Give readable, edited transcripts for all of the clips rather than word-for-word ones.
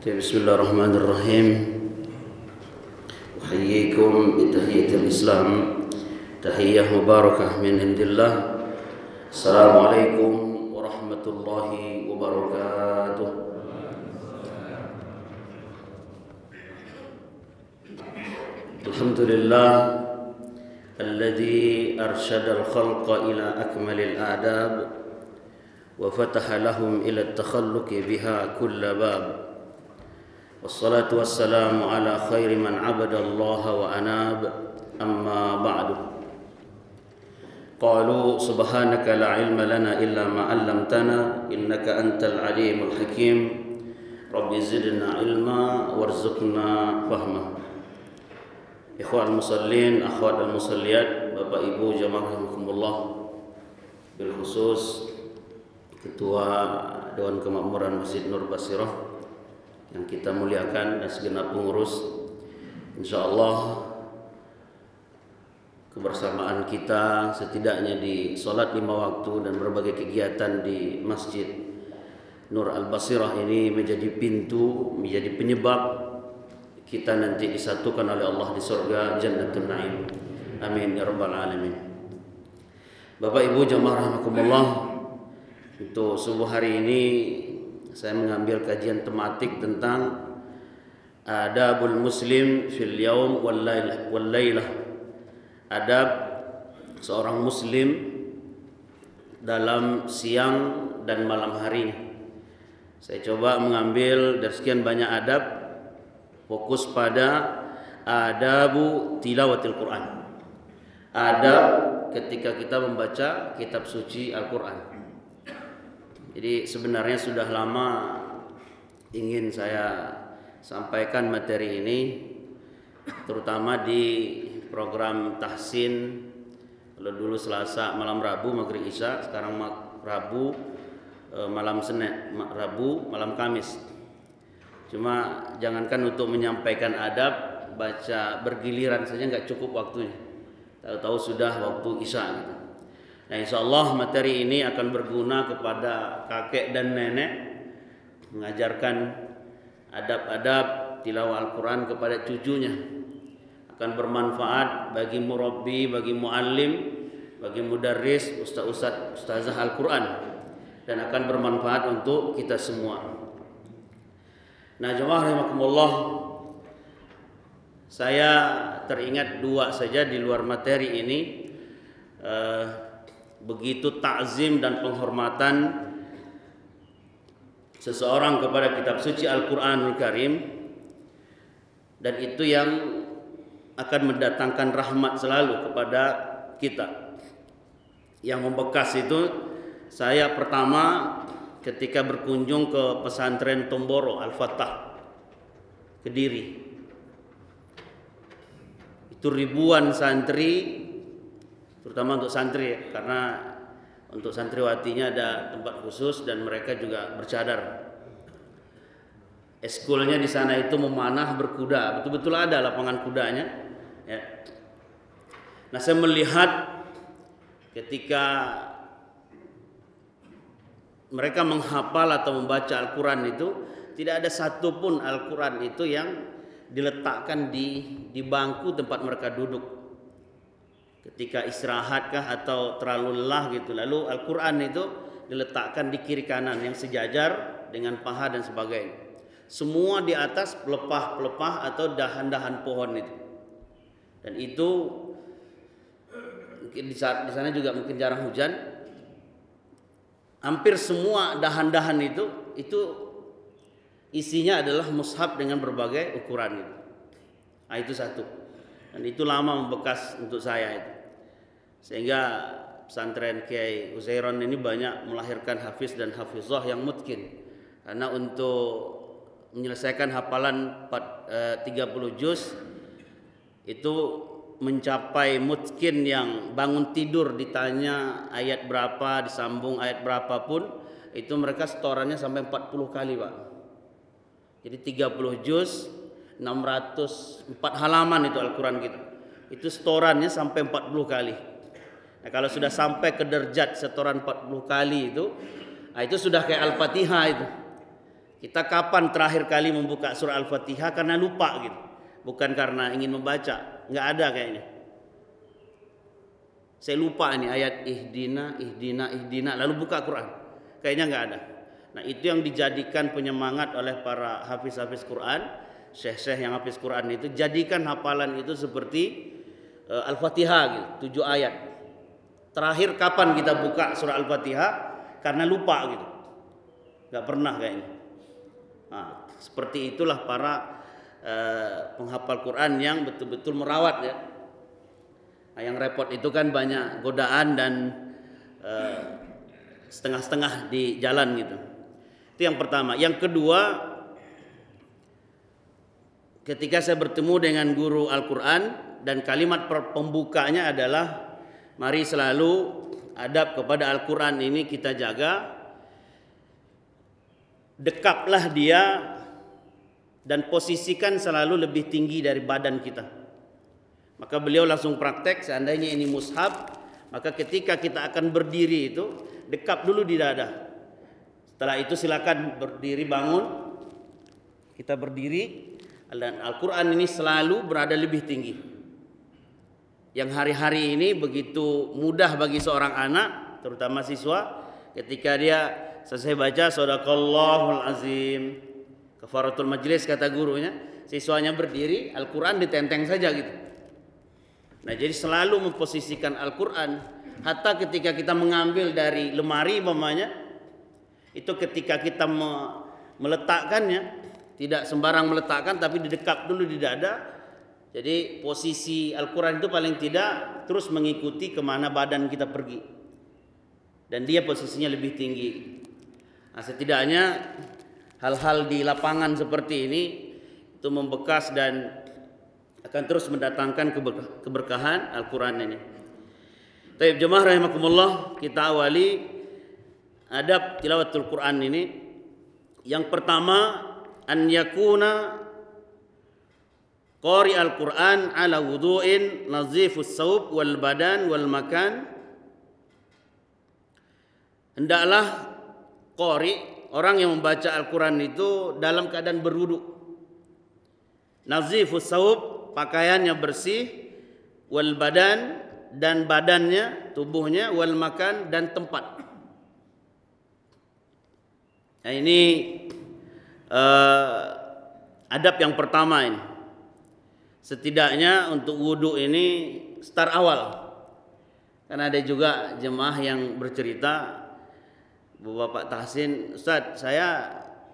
Bismillahirrahmanirrahim. Uhayyikum bitahiyatil Islam, tahiyyah mubarakah min indillah. Assalamualaikum warahmatullahi wabarakatuh. Alhamdulillah alladhi arsyada al-khalqa ila akmalil adab wa fataha lahum ila at-takhalluqi biha kull bab. Wassalatu wassalamu ala khairi man abadallaha wa anab. Amma ba'du. Qalu subhanaka la ilma lana illa ma 'allamtana innaka antal alimul hakim. Rabbi zidna ilma warzuqna fahma. Ikhwan musallin, akhwat al-musalliyat, Bapak Ibu jamaah rahimakumullah, bil khusus Ketua Dewan Kemakmuran Masjid Nur Basirah yang kita muliakan dan segenap pengurus. Insyaallah kebersamaan kita setidaknya di sholat 5 waktu dan berbagai kegiatan di Masjid Nur Al-Basirah ini menjadi pintu, menjadi penyebab kita nanti disatukan oleh Allah di surga Jannatul Na'im. Amin ya rabbal alamin. Bapak Ibu jamaah rahimakumullah, untuk subuh hari ini saya mengambil kajian tematik tentang adabul muslim fil yaum wal lailah. Adab seorang muslim dalam siang dan malam harinya. Saya coba mengambil dari sekian banyak adab, fokus pada adabu tilawatil Quran, adab ketika kita membaca kitab suci Al-Quran. Jadi sebenarnya sudah lama ingin saya sampaikan materi ini, terutama di program tahsin. Kalau dulu Selasa malam Rabu maghrib isya, sekarang Rabu malam Senin, Rabu malam Kamis. Cuma jangankan untuk menyampaikan adab, baca bergiliran saja nggak cukup waktunya, tahu-tahu sudah waktu isya gitu. Nah insyaallah materi ini akan berguna kepada kakek dan nenek, mengajarkan adab-adab tilawah Al-Quran kepada cucunya. Akan bermanfaat bagi murabbi, bagi muallim, bagi mudarris, ustaz-ustaz, ustazah Al-Quran, dan akan bermanfaat untuk kita semua. Nah jemaah rahimakumullah, saya teringat dua saja di luar materi ini. Begitu ta'zim dan penghormatan seseorang kepada kitab suci Al-Quranul Karim, dan itu yang akan mendatangkan rahmat selalu kepada kita. Yang membekas itu, saya pertama ketika berkunjung ke pesantren Tomboro Al-Fatah Kediri. Itu ribuan santri, terutama untuk santri ya, karena untuk santriwatinya ada tempat khusus dan mereka juga bercadar. Eskulnya di sana itu memanah berkuda, betul-betul ada lapangan kudanya. Ya. Nah saya melihat ketika mereka menghafal atau membaca Al-Quran itu, tidak ada satupun Al-Quran itu yang diletakkan di bangku tempat mereka duduk. Ketika istirahatkah atau terlalu lelah gitu, lalu Al-Quran itu diletakkan di kiri kanan yang sejajar dengan paha dan sebagainya. Semua di atas pelepah-pelepah atau dahan-dahan pohon itu. Dan itu di sana juga mungkin jarang hujan. Hampir semua dahan-dahan itu isinya adalah mushaf dengan berbagai ukuran itu. Nah, itu satu. Dan itu lama membekas untuk saya itu. Sehingga pesantren Kiai Uzairon ini banyak melahirkan hafiz dan hafizah yang mutqin. Karena untuk menyelesaikan hafalan 30 juz itu mencapai mutqin yang bangun tidur ditanya ayat berapa, disambung ayat berapa pun itu mereka setorannya sampai 40 kali Pak. Jadi 30 juz 604 halaman itu Al-Quran kita. Itu setorannya sampai 40 kali. Nah, kalau sudah sampai ke derajat setoran 40 kali itu, nah itu sudah kayak Al-Fatihah itu. Kita kapan terakhir kali membuka surah Al-Fatihah karena lupa gitu. Bukan karena ingin membaca, enggak ada kayaknya. Saya lupa nih ayat ihdina, ihdina, ihdina, lalu buka Quran. Kayaknya enggak ada. Nah, itu yang dijadikan penyemangat oleh para hafiz-hafiz Quran, syekh-syekh yang hafiz Quran itu jadikan hafalan itu seperti Al-Fatihah gitu, 7 ayat. Terakhir kapan kita buka surah Al-Fatihah karena lupa gitu. Enggak pernah kayaknya. Nah, seperti itulah para penghafal Quran yang betul-betul merawat ya. Nah, yang repot itu kan banyak godaan dan setengah-setengah di jalan gitu. Itu yang pertama. Yang kedua, ketika saya bertemu dengan guru Al-Quran dan kalimat pembukanya adalah mari selalu adab kepada Al-Quran ini kita jaga, dekaplah dia dan posisikan selalu lebih tinggi dari badan kita. Maka beliau langsung praktek, seandainya ini mushaf, maka ketika kita akan berdiri itu dekap dulu di dada. Setelah itu silakan berdiri, bangun. Kita berdiri dan Al-Quran ini selalu berada lebih tinggi. Yang hari-hari ini begitu mudah bagi seorang anak, terutama siswa, ketika dia selesai baca Sadaqallahul Azim, kafaratul majlis kata gurunya, siswanya berdiri, Al-Quran ditenteng saja gitu. Nah, jadi selalu memposisikan Al-Quran, hatta ketika kita mengambil dari lemari umpamanya, itu ketika kita meletakkannya, tidak sembarang meletakkan tapi didekap dulu di dada. Jadi posisi Al-Quran itu paling tidak terus mengikuti kemana badan kita pergi, dan dia posisinya lebih tinggi. Nah, setidaknya hal-hal di lapangan seperti ini itu membekas dan akan terus mendatangkan keberkahan Al-Quran ini. Taib jemaah rahimakumullah, kita awali adab tilawatul Quran ini. Yang pertama, an yakuna qari al-Quran ala wudu'in nazifus saub wal badan wal makan. Hendaklah qari, orang yang membaca Al-Quran itu dalam keadaan berwudu. Nazifus saub, pakaiannya bersih, wal badan, dan badannya, tubuhnya, wal makan, dan tempat. Nah, ini adab yang pertama ini. Setidaknya untuk wudu ini start awal. Karena ada juga jemaah yang bercerita, Bapak Tahsin, Ustaz, saya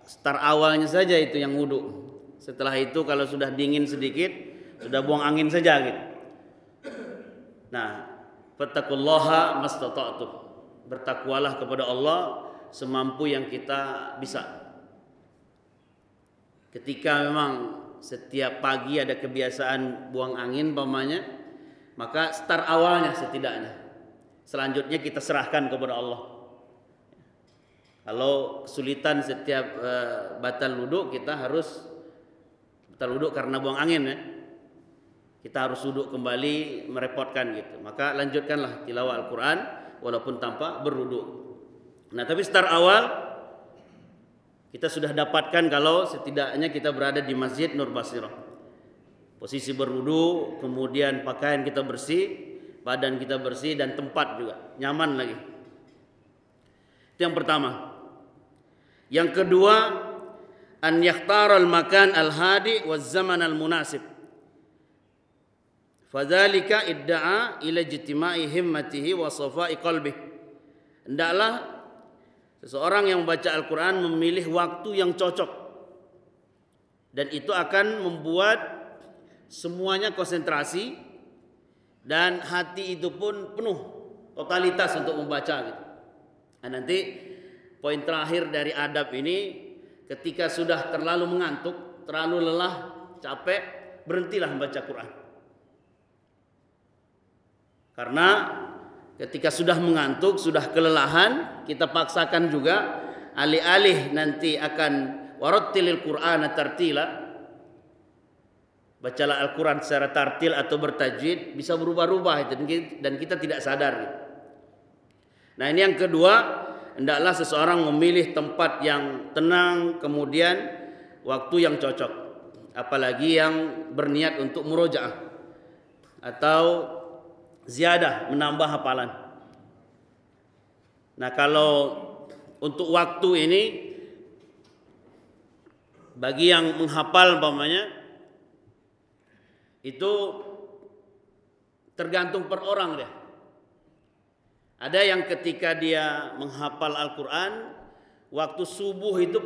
start awalnya saja itu yang wudu. Setelah itu kalau sudah dingin sedikit, sudah buang angin saja gitu. Nah, fattaqullaha mastata'tum. Bertakwalah kepada Allah semampu yang kita bisa. Ketika memang setiap pagi ada kebiasaan buang angin umpamanya, maka start awalnya setidaknya. Selanjutnya kita serahkan kepada Allah. Kalau kesulitan setiap batal wudhu, kita harus batal wudhu karena buang angin ya. Kita harus wudhu kembali, merepotkan gitu. Maka lanjutkanlah tilawah Al-Quran walaupun tanpa berwudhu. Nah, tapi start awal kita sudah dapatkan kalau setidaknya kita berada di Masjid Nur Basirah. Posisi berwudhu, kemudian pakaian kita bersih, badan kita bersih, dan tempat juga nyaman lagi. Itu yang pertama. Yang kedua, an yakhtaral makan al-hadi wa zaman al-munasib. Fadzalika idda'a ila ijtima'i himmatihi wa safa'i qalbih. Hendaklah seseorang yang membaca Al-Qur'an memilih waktu yang cocok. Dan itu akan membuat semuanya konsentrasi dan hati itu pun penuh totalitas untuk membaca gitu. Nah, nanti poin terakhir dari adab ini, ketika sudah terlalu mengantuk, terlalu lelah, capek, berhentilah membaca Quran. Karena ketika sudah mengantuk, sudah kelelahan, kita paksakan juga, alih-alih nanti akan warattilil Qur'ana tartila. Bacalah Al-Quran secara tartil atau bertajwid, bisa berubah-ubah dan kita tidak sadar. Nah, ini yang kedua, hendaklah seseorang memilih tempat yang tenang, kemudian waktu yang cocok, apalagi yang berniat untuk murojaah atau ziyadah, menambah hafalan. Nah, kalau untuk waktu ini bagi yang menghafal umpamanya itu tergantung per orang deh. Ada yang ketika dia menghafal Al-Quran, waktu subuh itu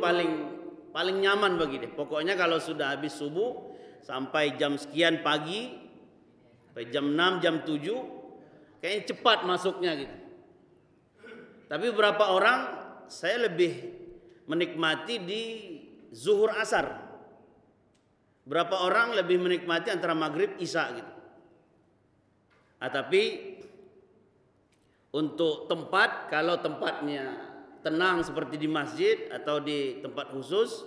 paling nyaman bagi dia. Pokoknya kalau sudah habis subuh sampai jam sekian pagi, sampai jam 6, jam 7, kayaknya cepat masuknya gitu. Tapi beberapa orang saya lebih menikmati di zuhur asar. Berapa orang lebih menikmati antara maghrib isya gitu. Nah, tapi untuk tempat, kalau tempatnya tenang seperti di masjid atau di tempat khusus,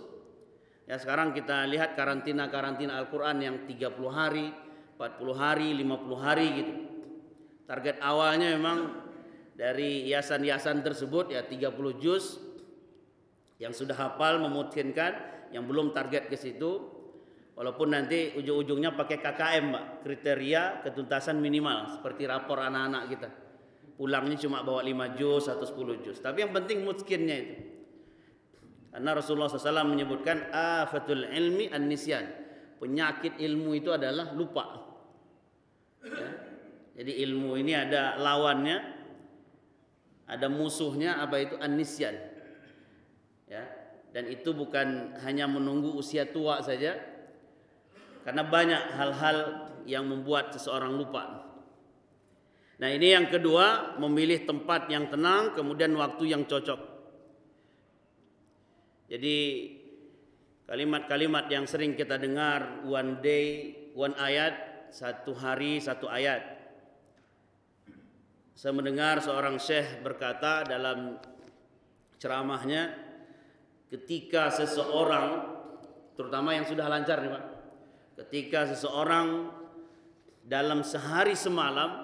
ya sekarang kita lihat karantina-karantina Al-Quran yang 30 hari, 40 hari, 50 hari gitu. Target awalnya memang dari hiasan-hiasan tersebut ya 30 juz yang sudah hafal memungkinkan, yang belum target ke situ. Walaupun nanti ujung-ujungnya pakai KKM, Pak, kriteria ketuntasan minimal seperti rapor anak-anak kita. Pulangnya cuma bawa 5 juz atau 10 juz. Tapi yang penting mutkinnya itu. Karena Rasulullah SAW menyebutkan afatul ilmi an-nisyan. Penyakit ilmu itu adalah lupa. Ya. Jadi ilmu ini ada lawannya, ada musuhnya, apa itu an-nisyan. Ya. Dan itu bukan hanya menunggu usia tua saja. Karena banyak hal-hal yang membuat seseorang lupa. Nah, ini yang kedua, memilih tempat yang tenang, kemudian waktu yang cocok. Jadi kalimat-kalimat yang sering kita dengar, one day, one ayat, satu hari, satu ayat. Saya mendengar seorang syekh berkata dalam ceramahnya, ketika seseorang, terutama yang sudah lancar nih Pak, ketika seseorang dalam sehari semalam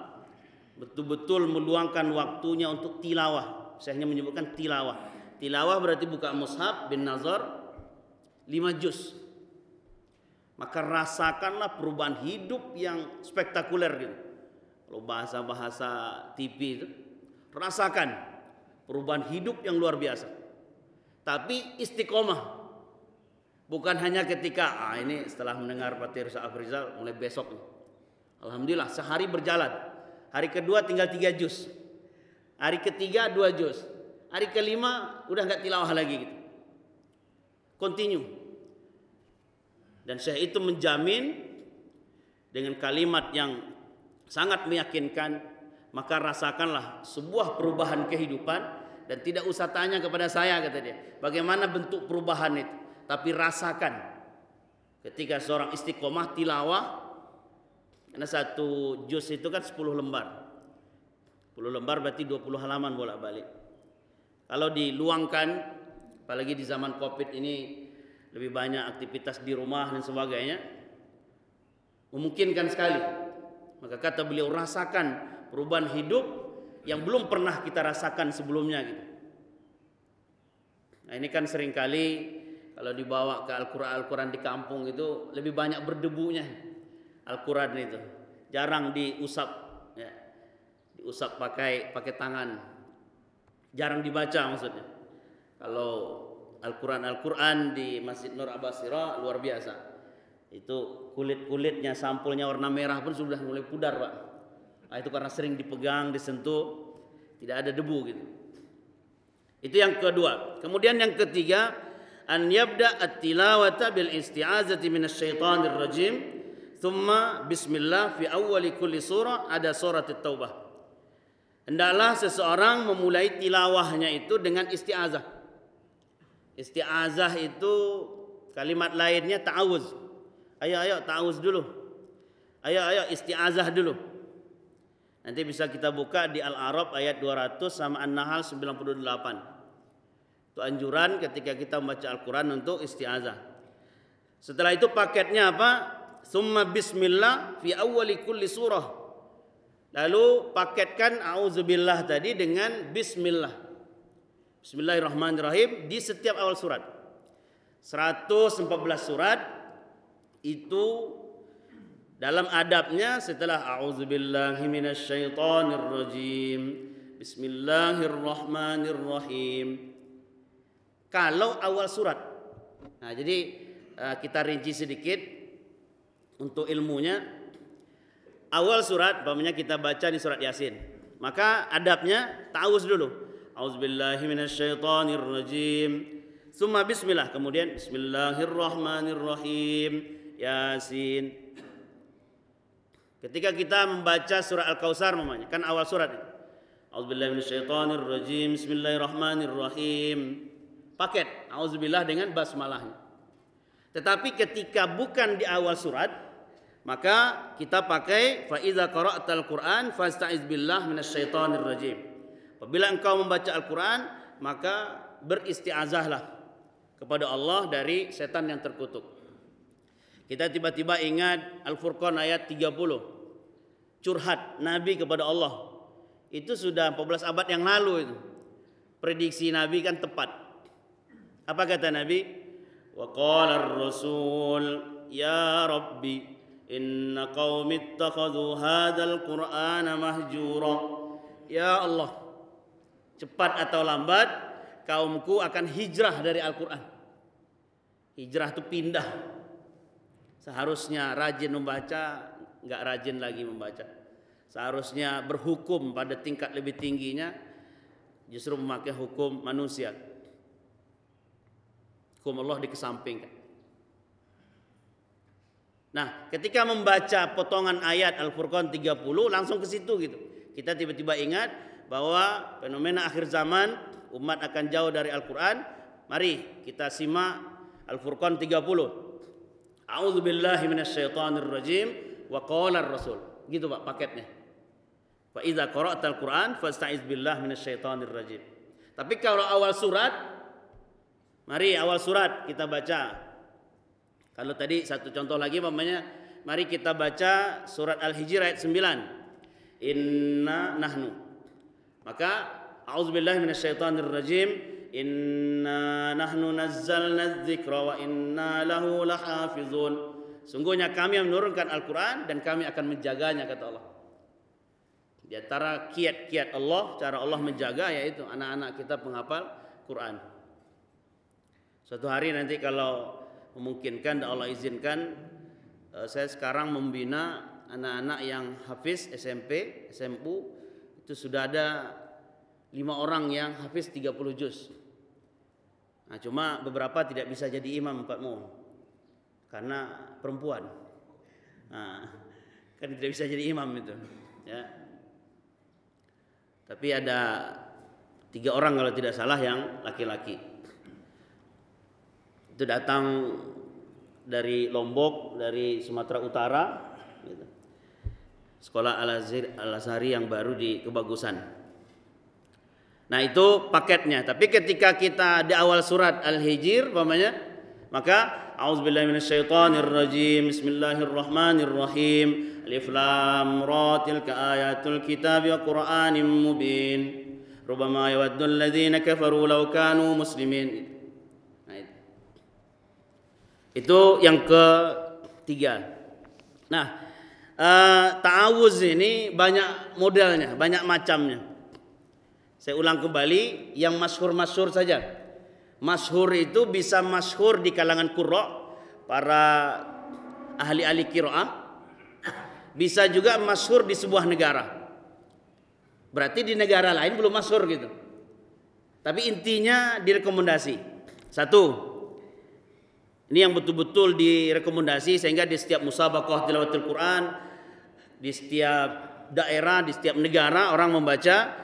betul-betul meluangkan waktunya untuk tilawah. Saya hanya menyebutkan tilawah. Tilawah berarti buka mushaf bin nazar 5 juz. Maka rasakanlah perubahan hidup yang spektakuler gitu. Kalau bahasa-bahasa TV itu, rasakan perubahan hidup yang luar biasa. Tapi istiqomah. Bukan hanya ketika ini setelah mendengar Pak Tirsa Afrizal mulai besok nih. Alhamdulillah sehari berjalan. Hari kedua tinggal 3 juz. Hari ketiga 2 juz. Hari kelima udah enggak tilawah lagi gitu. Continue. Dan Syekh itu menjamin dengan kalimat yang sangat meyakinkan, maka rasakanlah sebuah perubahan kehidupan dan tidak usah tanya kepada saya kata dia, bagaimana bentuk perubahan itu, tapi rasakan. Ketika seorang istiqomah tilawah, karena satu juz itu kan 10 lembar. 10 lembar berarti 20 halaman bolak-balik. Kalau diluangkan, apalagi di zaman Covid ini lebih banyak aktivitas di rumah dan sebagainya, memungkinkan sekali. Maka kata beliau, rasakan perubahan hidup yang belum pernah kita rasakan sebelumnya gitu. Nah, ini kan seringkali kalau dibawa ke Al-Quran di kampung itu lebih banyak berdebunya. Al-Quran itu jarang diusap, ya. Diusap pakai tangan, jarang dibaca maksudnya. Kalau Al-Quran di Masjid Nur Basirah luar biasa. Itu kulit-kulitnya, sampulnya warna merah pun sudah mulai pudar, Pak. Nah, itu karena sering dipegang, disentuh, tidak ada debu gitu. Itu yang kedua. Kemudian yang ketiga, an yabda at-tilawata bil isti'azati minasyaitonir rajim. Tsumma bismillah fi awwali kulli surah ada surat at-taubah. Hendaklah seseorang memulai tilawahnya itu dengan isti'azah. Isti'azah itu kalimat lainnya ta'awuz. Ayo ta'awuz dulu. Ayo isti'azah dulu. Nanti bisa kita buka di Al-Arab ayat 200 sama An-Nahl 98. Itu anjuran ketika kita membaca Al-Quran untuk isti'azah. Setelah itu paketnya apa? Summa bismillah fi awwali kulli surah. Lalu paketkan auzubillah tadi dengan bismillah. Bismillahirrahmanirrahim di setiap awal surat. 114 surat itu dalam adabnya setelah a'udzubillahi minasyaitonirrajim, bismillahirrahmanirrahim. Kalau awal surat. Nah, jadi kita rinci sedikit untuk ilmunya. Awal surat, umpamanya kita baca di surat Yasin. Maka adabnya ta'awuz dulu. A'udzubillahi minasyaitonir rajim. Tsumma bismillah, kemudian bismillahirrahmanirrahim. Yasin. Ketika kita membaca surah Al-Kautsar umpamanya, kan awal surat itu. A'udzubillahi minasyaitonir rajim. Bismillahirrahmanirrahim. Paket a'udzubillah dengan basmalahnya. Tetapi ketika bukan di awal surat, maka kita pakai fa idza qara'tal Qur'an fasta'iz billah minasyaitonir rajim. Apabila engkau membaca Al-Qur'an, maka beristiazahlah kepada Allah dari setan yang terkutuk. Kita tiba-tiba ingat Al-Furqan ayat 30. Curhat Nabi kepada Allah. Itu sudah 14 abad yang lalu itu. Prediksi Nabi kan tepat. Apa kata Nabi? Wa qala ar-rasul ya Rabbi inna qaumi ittakhadhu hadzal qur'ana mahjura. Ya Allah, cepat atau lambat kaumku akan hijrah dari Al-Qur'an. Hijrah itu pindah. Seharusnya rajin membaca, enggak rajin lagi membaca. Seharusnya berhukum pada tingkat lebih tingginya, justru memakai hukum manusia. Hukum Allah dikesampingkan. Nah, ketika membaca potongan ayat Al-Furqan 30 langsung ke situ gitu. Kita tiba-tiba ingat bahwa fenomena akhir zaman umat akan jauh dari Al-Qur'an. Mari kita simak Al-Furqan 30. A'udzubillahi minasyaitonirrajim wa qala ar-rasul. Gitu Pak paketnya. Fa idza qara'tal Qur'an fasta'iz billah minasyaitonirrajim. Tapi kalau awal surat, mari awal surat kita baca. Kalau tadi satu contoh lagi namanya, mari kita baca surat Al-Hijr ayat 9. Inna nahnu. Maka a'udzubillahi minasyaitonir rajim. Inna nahnu nazzalna adz-dzikra wa inna lahu lahafizun. Sungguhnya kami yang menurunkan Al-Qur'an dan kami akan menjaganya kata Allah. Di antara kiat-kiat Allah, cara Allah menjaga yaitu anak-anak kita penghafal Qur'an. Suatu hari nanti kalau memungkinkan dan Allah izinkan, saya sekarang membina anak-anak yang hafiz SMP, SMU itu sudah ada 5 orang yang hafiz 30 juz. Nah, cuma beberapa tidak bisa jadi imam Pak Mu karena perempuan. Nah, kan tidak bisa jadi imam itu, ya. Tapi ada 3 orang kalau tidak salah yang laki-laki. Itu datang dari Lombok, dari Sumatera Utara, gitu. Sekolah Al Azhar yang baru di Kebagusan. Nah itu paketnya. Tapi ketika kita di awal surat Al-Hijr, namanya, maka A'udzubillahi minasyaitonirrajim, Bismillahirrahmanirrahim, Alif Lam Ra tilka ayatul kitab wa Qur'anin mubin, Rubbama yawaddu alladhina kafaru law kanu muslimin. Itu yang ketiga. Nah, ta'awuz ini banyak modelnya, banyak macamnya. Saya ulang kembali yang masyhur-masyhur saja. Masyhur itu bisa masyhur di kalangan qurra, para ahli-ahli qiraah. Bisa juga masyhur di sebuah negara. Berarti di negara lain belum masyhur gitu. Tapi intinya direkomendasi. 1. Ini yang betul-betul direkomendasi sehingga di setiap musabaqah tilawatil Quran, di setiap daerah, di setiap negara orang membaca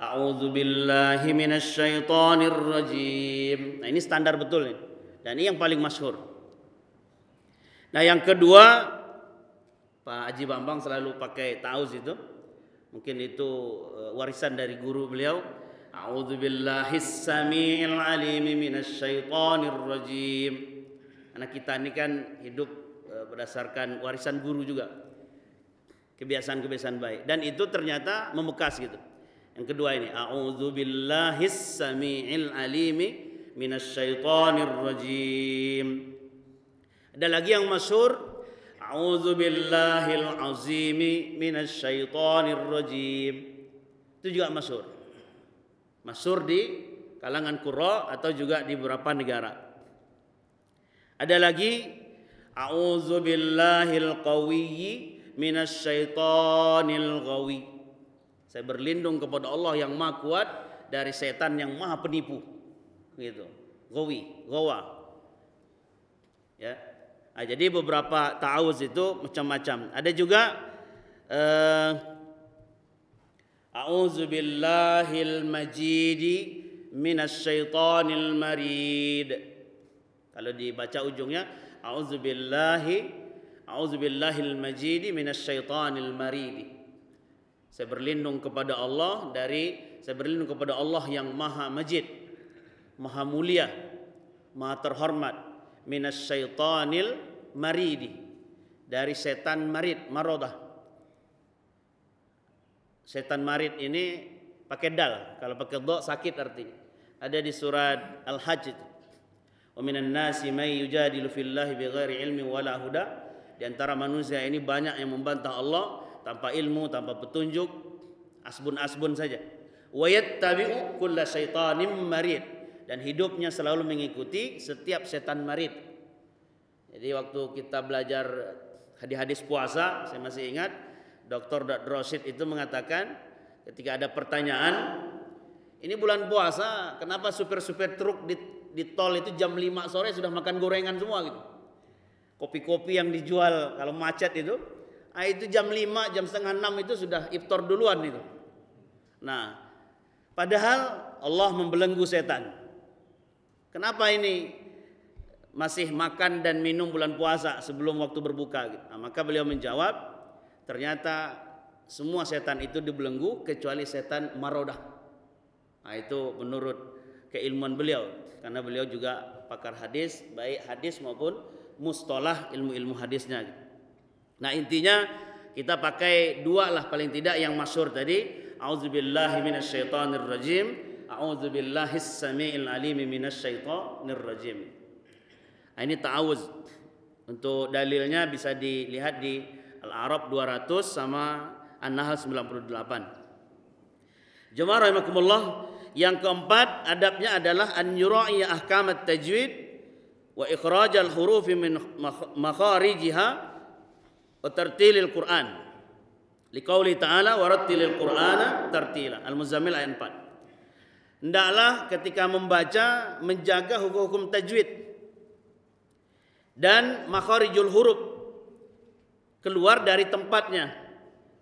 A'udzubillahi minasyaitonirrajim. Nah, ini standar betul nih. Dan ini yang paling masyhur. Nah, yang kedua Pak Haji Bambang selalu pakai ta'awuz itu. Mungkin itu warisan dari guru beliau. A'udzubillahi samiil alim minasyaitonirrajim. Karena kita ini kan hidup berdasarkan warisan guru juga, kebiasaan-kebiasaan baik. Dan itu ternyata membekas gitu. Yang kedua ini, a'udzubillahis sami'il alimi minasyaitonir rajim. Ada lagi yang masyhur, a'udzubillahil azimi minasyaitonir rajim. Itu juga masyhur. Masyhur di kalangan qurra atau juga di beberapa negara. Ada lagi, a'udzubillahil qawiyyi minasyaitonil ghawi. Saya berlindung kepada Allah yang Maha Kuat dari setan yang maha penipu. Gitu. Ghawi, ghawa. Ya. Nah, jadi beberapa ta'awuz itu macam-macam. Ada juga a'udzubillahil majidi minasyaitonil marid. Kalau dibaca ujungnya a'udzubillahil majidi minasyaitonil marid. Saya berlindung kepada Allah yang maha majid, maha mulia, maha terhormat. Minasyaitonil maridi, dari setan marid, marodah. Setan marid ini pakai dal, kalau pakai do sakit artinya. Ada di surat Al-Hajj. Wa minan nasi may yujadilu fillahi bighairi ilmi wala huda. Di antara manusia ini banyak yang membantah Allah tanpa ilmu, tanpa petunjuk, asbun-asbun saja. Wa yattabi'u kulla syaitanim marid. Dan hidupnya selalu mengikuti setiap setan marid. Jadi waktu kita belajar hadis-hadis puasa, saya masih ingat Dr. Rosid itu mengatakan ketika ada pertanyaan, ini bulan puasa, kenapa supir-supir truk di tol itu jam 5 sore sudah makan gorengan semua gitu. Kopi-kopi yang dijual kalau macet itu jam 5, jam setengah 6 itu sudah iftar duluan itu. Nah, padahal Allah membelenggu setan. Kenapa ini masih makan dan minum bulan puasa sebelum waktu berbuka? Nah, maka beliau menjawab, ternyata semua setan itu dibelenggu kecuali setan marodah. Nah, itu menurut keilmuan beliau, karena beliau juga pakar hadis, baik hadis maupun mustalah ilmu-ilmu hadisnya. Nah, intinya kita pakai dua lah paling tidak yang masyhur tadi, auzubillahi minasyaitonir rajim. A'udzu billahis samiil alim minasy syaithanir rajim. Ini ta'awuz. Untuk dalilnya bisa dilihat di Al-Arab 200 sama An-Nahl 98. Jemaah rahimakumullah, yang keempat adabnya adalah an yura'i ahkamat tajwid wa ikhrajal hurufi min makharijiha wa tartilil Qur'an. Liqauli ta'ala warattilil Qur'ana tartila. Al-Muzammil ayat 4. Hendaklah ketika membaca menjaga hukum-hukum tajwid dan makharijul huruf, keluar dari tempatnya,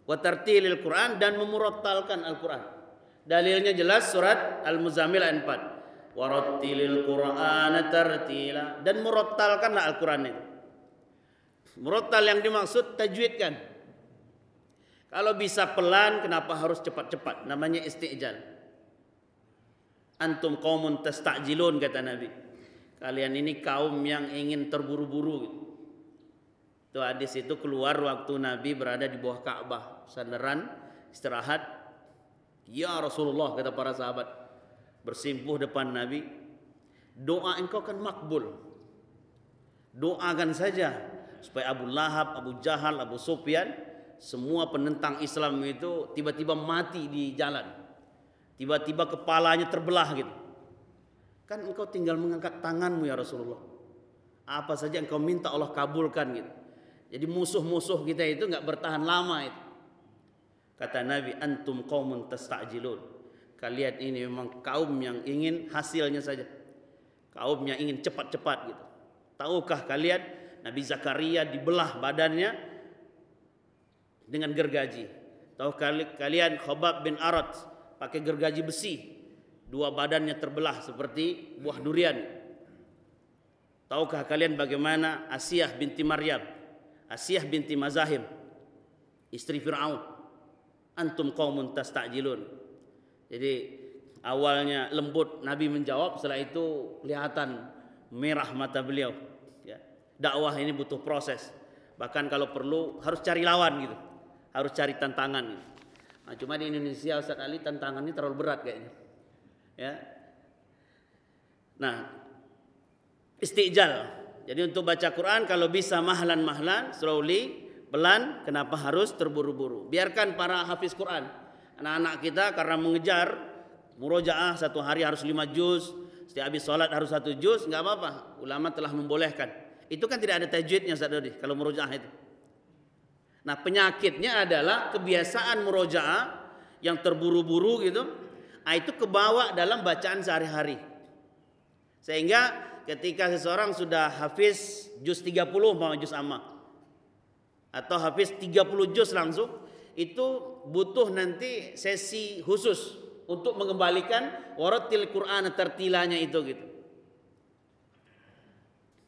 wa tartilil Qur'an, dan memurattalkan Al-Qur'an. Dalilnya jelas surat Al-Muzammil ayat 4. Wa rattilil Qur'ana tartila, dan murattalkanlah Al-Qur'an itu. Murattal yang dimaksud tajwidkan. Kalau bisa pelan kenapa harus cepat-cepat? Namanya istijal. Antum qaumun tastajilun, kata Nabi. Kalian ini kaum yang ingin terburu-buru. Itu hadis itu keluar waktu Nabi berada di bawah Ka'bah, sandaran, istirahat. Ya Rasulullah, kata para sahabat, bersimpuh depan Nabi, doa engkau kan makbul. Doakan saja supaya Abu Lahab, Abu Jahal, Abu Sufyan, semua penentang Islam itu tiba-tiba mati di jalan. Tiba-tiba kepalanya terbelah gitu. Kan engkau tinggal mengangkat tanganmu ya Rasulullah. Apa saja engkau minta Allah kabulkan gitu. Jadi musuh-musuh kita itu enggak bertahan lama itu. Kata Nabi, antum qaumun tastajilun. Kalian ini memang kaum yang ingin hasilnya saja. Kaum yang ingin cepat-cepat gitu. Tahukah kalian Nabi Zakaria dibelah badannya dengan gergaji. Tahukah kalian Khabab bin Arad pakai gergaji besi, dua badannya terbelah seperti buah durian. Tahukah kalian bagaimana Asiyah binti Maryam, Asiyah binti Mazahim, istri Fir'aun? Antum qaumun tastajilun. Jadi awalnya lembut Nabi menjawab, setelah itu kelihatan merah mata beliau. Ya. Dakwah ini butuh proses. Bahkan kalau perlu harus cari lawan gitu, harus cari tantangan gitu. Nah, cuma di Indonesia Ustaz Ali tantangannya terlalu berat kayaknya. Ya. Nah, istijal. Jadi untuk baca Quran kalau bisa mahlan-mahlan, slowly, pelan, kenapa harus terburu-buru? Biarkan para hafiz Quran. Anak-anak kita karena mengejar murojaah satu hari harus 5 juz, setiap habis salat harus 1 juz, enggak apa-apa. Ulama telah membolehkan. Itu kan tidak ada tajwidnya Ustaz Dodi kalau murojaah itu. Nah, penyakitnya adalah kebiasaan murojaah yang terburu-buru gitu. Nah, itu kebawa dalam bacaan sehari-hari. Sehingga ketika seseorang sudah hafiz juz 30 mau juz amma atau hafiz 30 juz langsung, itu butuh nanti sesi khusus untuk mengembalikan waratil Qur'an tertilanya itu gitu.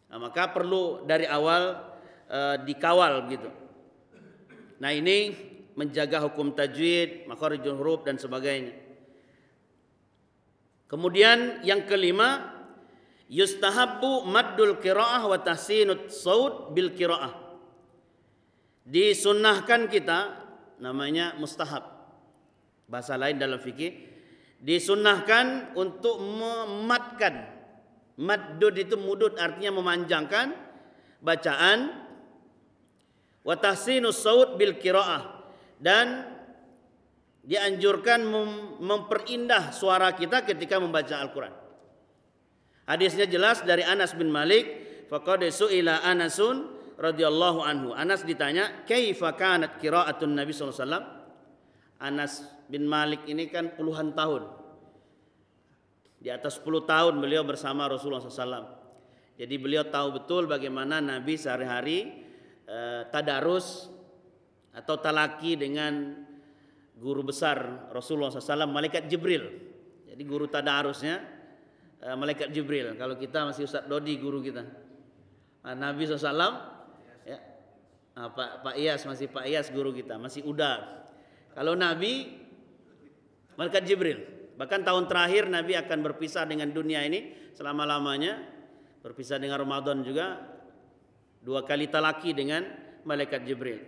Nah, maka perlu dari awal dikawal gitu. Nah, ini menjaga hukum tajwid, makharijul huruf dan sebagainya. Kemudian yang kelima, yustahabbu maddul qiraah wa tahsinut saut bil qiraah. Disunnahkan kita, namanya mustahab. Bahasa lain dalam fikih, disunnahkan untuk memadkan. Maddud itu mudud artinya memanjangkan bacaan. Wa tahsinus saut bil qiraah, dan dianjurkan memperindah suara kita ketika membaca Al-Qur'an. Hadisnya jelas dari Anas bin Malik, faqad su'ila Anasun radhiyallahu anhu. Anas ditanya, "Kaifa kanat qiraatun Nabi sallallahu alaihi wasallam?" Anas bin Malik ini kan puluhan tahun. Di atas 10 tahun beliau bersama Rasulullah sallallahu alaihi wasallam. Jadi beliau tahu betul bagaimana Nabi sehari-hari tadarus atau talaki dengan guru besar Rasulullah SAW, malaikat Jibril. Jadi guru tadarusnya malaikat Jibril. Kalau kita masih Ustaz Dodi guru kita, Nabi SAW ya, Pak Iyas, masih Pak Iyas guru kita, masih Uda. Kalau Nabi malaikat Jibril. Bahkan tahun terakhir Nabi akan berpisah dengan dunia ini selama-lamanya, berpisah dengan Ramadan juga. 2 kali talaki dengan malaikat Jibril.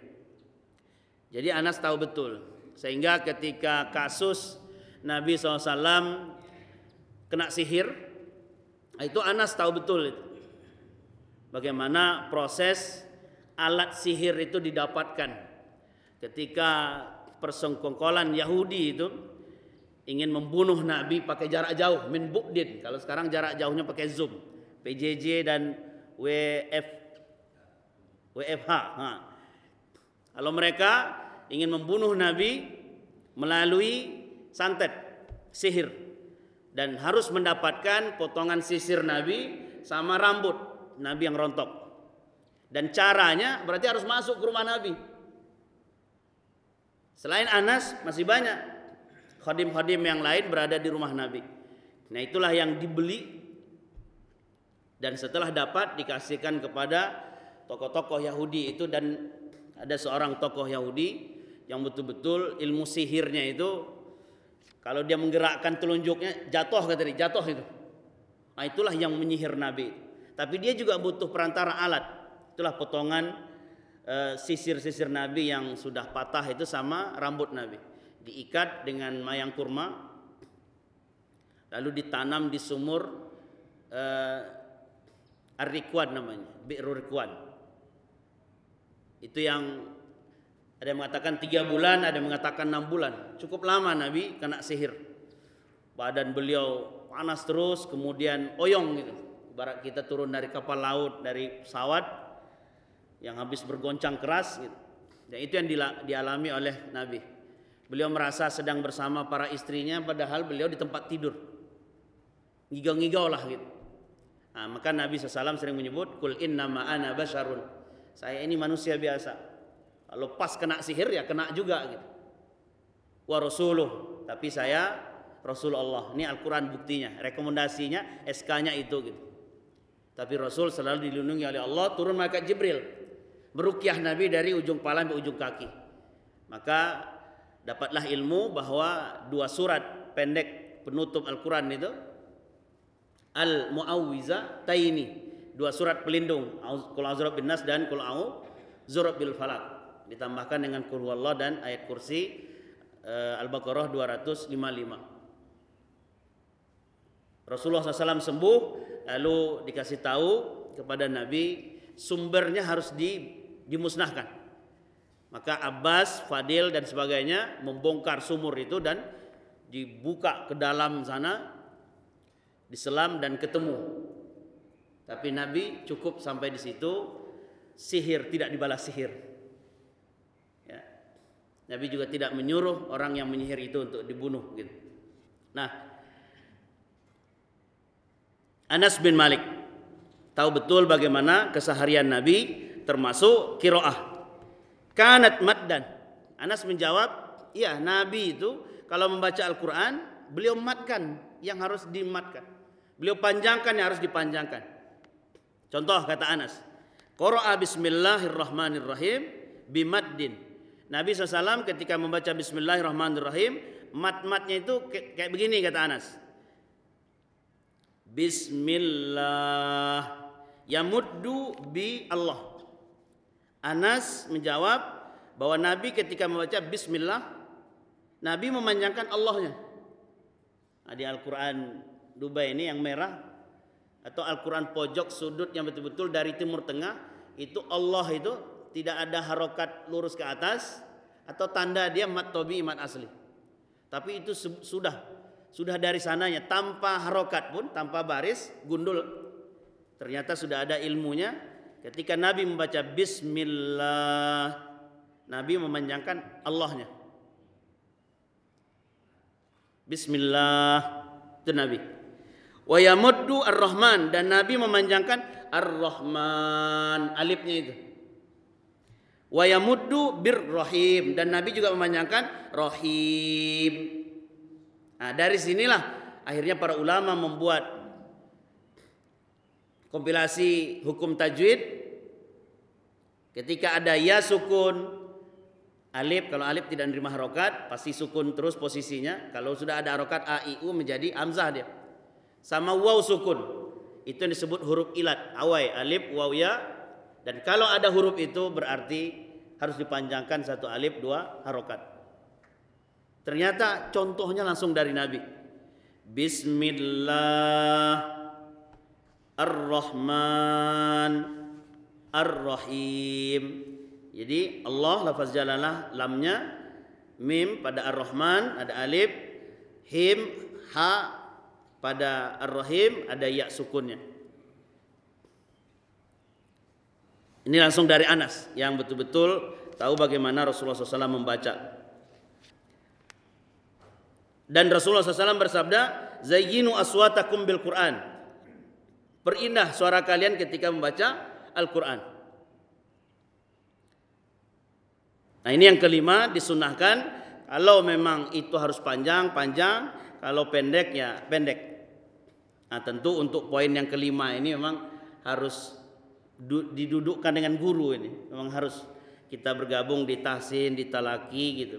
Jadi Anas tahu betul. Sehingga ketika kasus Nabi SAW kena sihir, itu Anas tahu betul itu. Bagaimana proses alat sihir itu didapatkan. Ketika persengkongkolan Yahudi itu ingin membunuh Nabi pakai jarak jauh, min bu'din. Kalau sekarang jarak jauhnya pakai Zoom, PJJ dan WFH. Kalau mereka ingin membunuh Nabi melalui santet, sihir, dan harus mendapatkan potongan sisir Nabi sama rambut Nabi yang rontok. Dan caranya berarti harus masuk ke rumah Nabi. Selain Anas masih banyak khadim-khadim yang lain berada di rumah Nabi. Nah, itulah yang dibeli dan setelah dapat dikasihkan kepada tokoh-tokoh Yahudi itu. Dan ada seorang tokoh Yahudi yang betul-betul ilmu sihirnya itu, kalau dia menggerakkan telunjuknya jatuh, kata dia jatuh itu. Nah, itulah yang menyihir Nabi. Tapi dia juga butuh perantara alat. Itulah potongan sisir-sisir Nabi yang sudah patah itu sama rambut Nabi, diikat dengan mayang kurma, lalu ditanam di sumur Ar-Rikwan namanya, Bi'ru Rikwan. Itu yang ada yang mengatakan 3 bulan, ada yang mengatakan 6 bulan. Cukup lama Nabi kena sihir. Badan beliau panas terus, kemudian oyong gitu. Ibarat kita turun dari kapal laut, dari pesawat yang habis bergoncang keras gitu. Dan itu yang dialami oleh Nabi. Beliau merasa sedang bersama para istrinya, padahal beliau di tempat tidur. Ngigau-ngigau lah gitu. Nah, maka Nabi SAW sering menyebut, kul inna ma'ana basharun. Saya ini manusia biasa. Kalau pas kena sihir ya kena juga gitu. Wa rasuluh, tapi saya Rasulullah. Ini Al-Qur'an buktinya, rekomendasinya, SK-nya itu gitu. Tapi Rasul selalu dilindungi oleh Allah, turun malaikat Jibril meruqyah Nabi dari ujung kepala sampai ujung kaki. Maka dapatlah ilmu bahwa 2 surat pendek penutup Al-Qur'an itu Al Muawwiza Taini, 2 surat pelindung, Qul a'udzu bin nas dan Qul a'udzu bil falaq, ditambahkan dengan Qul huwallah dan ayat kursi Al-Baqarah 255. Rasulullah SAW sembuh, lalu dikasih tahu kepada Nabi sumbernya harus dimusnahkan. Maka Abbas, Fadil dan sebagainya membongkar sumur itu dan dibuka ke dalam sana, diselam dan ketemu. Tapi Nabi cukup sampai di situ, sihir tidak dibalas sihir. Nabi juga tidak menyuruh orang yang menyihir itu untuk dibunuh gitu. Nah, Anas bin Malik tahu betul bagaimana keseharian Nabi, termasuk qiraah. Kanat maddan. Anas menjawab, "Iya, Nabi itu kalau membaca Al-Qur'an, beliau matkan yang harus dimatkan. Beliau panjangkan yang harus dipanjangkan." Contoh kata Anas, "Qara'a bismillahirrahmanirrahim bimaddin." Nabi SAW ketika membaca Bismillahirrahmanirrahim, mat-matnya itu kayak begini kata Anas. Bismillah yamuddu bi Allah. Anas menjawab bahwa Nabi ketika membaca Bismillah, Nabi memanjangkan Allahnya. Nah, di Al-Quran Dubai ini yang merah, atau Al-Quran pojok sudut yang betul-betul dari Timur Tengah, itu Allah itu tidak ada harokat lurus ke atas atau tanda dia mat tobi mat asli, tapi itu sudah dari sananya, tanpa harokat pun, tanpa baris gundul. Ternyata sudah ada ilmunya. Ketika Nabi membaca Bismillah, Nabi memanjangkan Allahnya. Bismillah itu Nabi. Wa yamuddu ar-Rahman, dan Nabi memanjangkan ar-Rahman, alifnya itu. Wa yamuddu birrahim, dan Nabi juga memanjangkan rahim. Nah, dari sinilah akhirnya para ulama membuat kompilasi hukum tajwid. Ketika ada ya sukun alif, kalau alif tidak menerima harokat pasti sukun terus posisinya. Kalau sudah ada harokat a i u menjadi hamzah dia. Sama waw sukun, itu yang disebut huruf ilat, awai alif waw ya. Dan kalau ada huruf itu berarti harus dipanjangkan satu alif dua harokat. Ternyata contohnya langsung dari Nabi. Bismillahirrahmanirrahim. Jadi Allah lafaz jalalah lamnya, mim pada ar-Rahman ada alif, him ha pada ar-Rahim ada ya sukunnya. Ini langsung dari Anas yang betul-betul tahu bagaimana Rasulullah SAW membaca. Dan Rasulullah SAW bersabda, "Zayyinu aswatakum bil Qur'an." Perindah suara kalian ketika membaca Al-Qur'an. Nah, ini yang kelima, disunahkan. Kalau memang itu harus panjang, panjang. Kalau pendek, ya pendek. Nah, tentu untuk poin yang kelima ini memang harus didudukkan dengan guru. Ini memang harus kita bergabung di tahsin, di talaki gitu.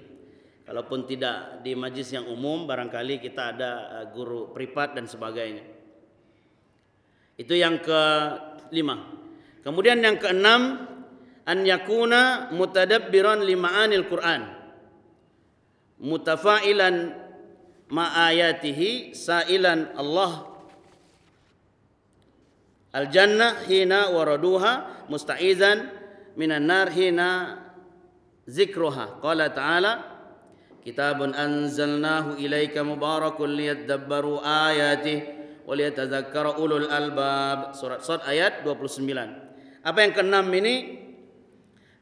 Kalaupun tidak di majlis yang umum, barangkali kita ada guru privat dan sebagainya. Itu yang ke-5. Kemudian yang ke-6, an yakuna mutadabbiran lima'anil Qur'an mutafailan ma'ayatihi sa'ilan Allah al-jannah hina waraduha musta'izan minan nar hina zikruha. Qala ta'ala, kitabun anzalnahu ilaika mubarakun liyadabbaru ayatihi wa liyatadzakkara ulul albab. Surat Sad ayat 29. Apa yang keenam ini,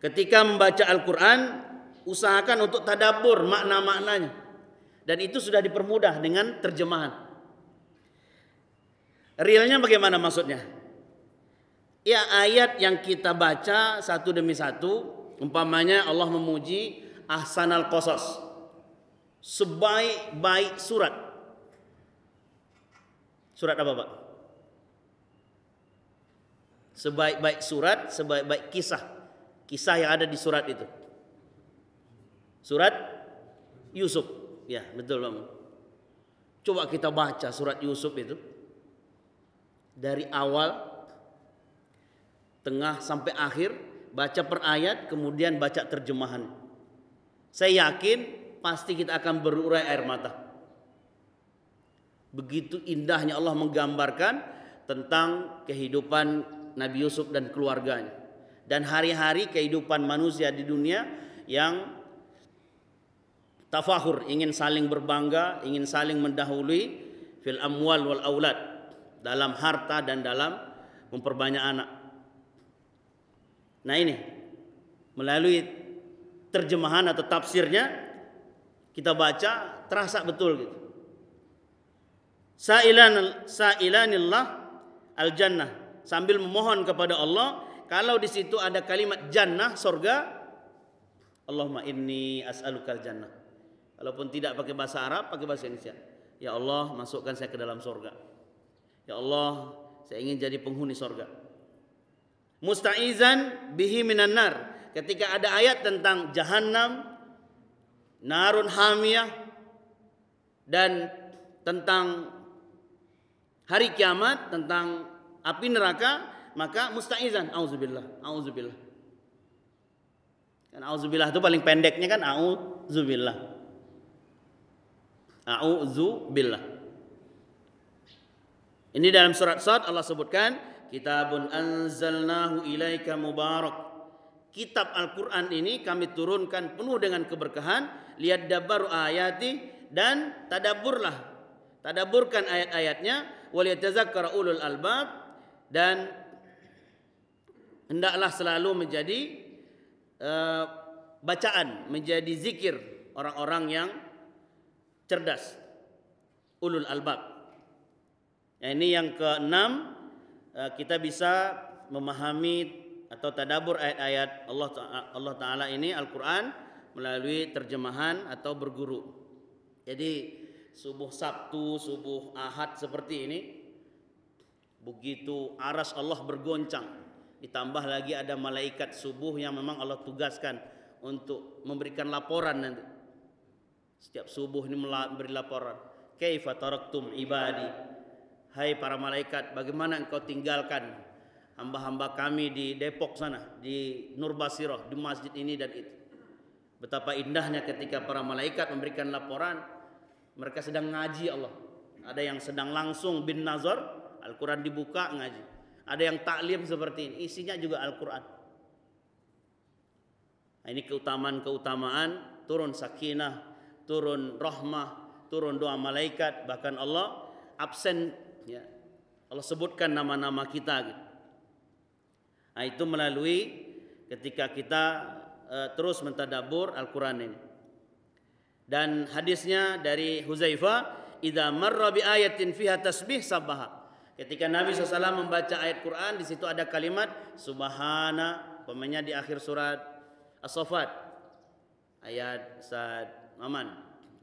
ketika membaca Al-Quran usahakan untuk tadabbur makna-maknanya, dan itu sudah dipermudah dengan terjemahan. Realnya bagaimana maksudnya? Ya, ayat yang kita baca satu demi satu, umpamanya Allah memuji ahsanal qasas, sebaik-baik surat. Surat apa, Pak? Sebaik-baik surat, sebaik-baik kisah. Kisah yang ada di surat itu. Surat Yusuf. Ya, betul, Pak. Coba kita baca surat Yusuf itu dari awal, tengah sampai akhir, baca per ayat, kemudian baca terjemahan. Saya yakin pasti kita akan berurai air mata. Begitu indahnya Allah menggambarkan tentang kehidupan Nabi Yusuf dan keluarganya, dan hari-hari kehidupan manusia di dunia yang tafahur, ingin saling berbangga, ingin saling mendahului fil amwal wal aulad, dalam harta dan dalam memperbanyak anak. Nah ini melalui terjemahan atau tafsirnya kita baca terasa betul gitu. Sa'ilanillah al jannah, sambil memohon kepada Allah. Kalau di situ ada kalimat jannah, surga, Allahumma inni as'alukal jannah. Walaupun tidak pakai bahasa Arab, pakai bahasa Indonesia. Ya Allah, masukkan saya ke dalam surga. Ya Allah, saya ingin jadi penghuni surga. Musta'izan bihi minan nar. Ketika ada ayat tentang jahannam, narun hamiyah, dan tentang hari kiamat, tentang api neraka, maka musta'izan, auzubillah, auzubillah. Kan auzubillah itu paling pendeknya kan auzubillah. Auzubillah. Ini dalam surat Sad Allah sebutkan, kitabun anzalnahu ilaika mubarak. Kitab Al-Qur'an ini kami turunkan penuh dengan keberkahan, liyadabbaru ayati, dan tadabburlah. Tadabburkan ayat-ayatnya, waliyatazakkara ulul albab, dan hendaklah selalu menjadi bacaan, menjadi zikir orang-orang yang cerdas, ulul albab. Ya, ini yang keenam, kita bisa memahami atau tadabur ayat-ayat Allah Ta'ala ini Al-Quran melalui terjemahan atau berguru. Jadi subuh Sabtu, subuh Ahad seperti ini, begitu aras Allah bergoncang, ditambah lagi ada malaikat subuh yang memang Allah tugaskan untuk memberikan laporan nanti. Setiap subuh ini memberi laporan. Kaifa taraktum ibadi? Hai para malaikat, bagaimana engkau tinggalkan hamba-hamba kami di Depok sana, di Nur Basirah, di masjid ini dan itu. Betapa indahnya ketika para malaikat memberikan laporan, mereka sedang ngaji Allah. Ada yang sedang langsung bin nazar, Al-Quran dibuka ngaji. Ada yang taklim seperti ini, isinya juga Al-Quran. Nah, ini keutamaan-keutamaan, turun sakinah, turun rahmah, turun doa malaikat. Bahkan Allah absen ya. Allah sebutkan nama-nama kita gitu. Nah, itu melalui ketika kita terus mentadabur Al-Quran ini. Dan hadisnya dari Huzaifah, idza marra bi ayatin fiha tasbih sabbaha. Ketika Nabi SAW membaca ayat Quran, di situ ada kalimat subhana, pemenya di akhir surat As-Saffat ayat Sa'ad Maman.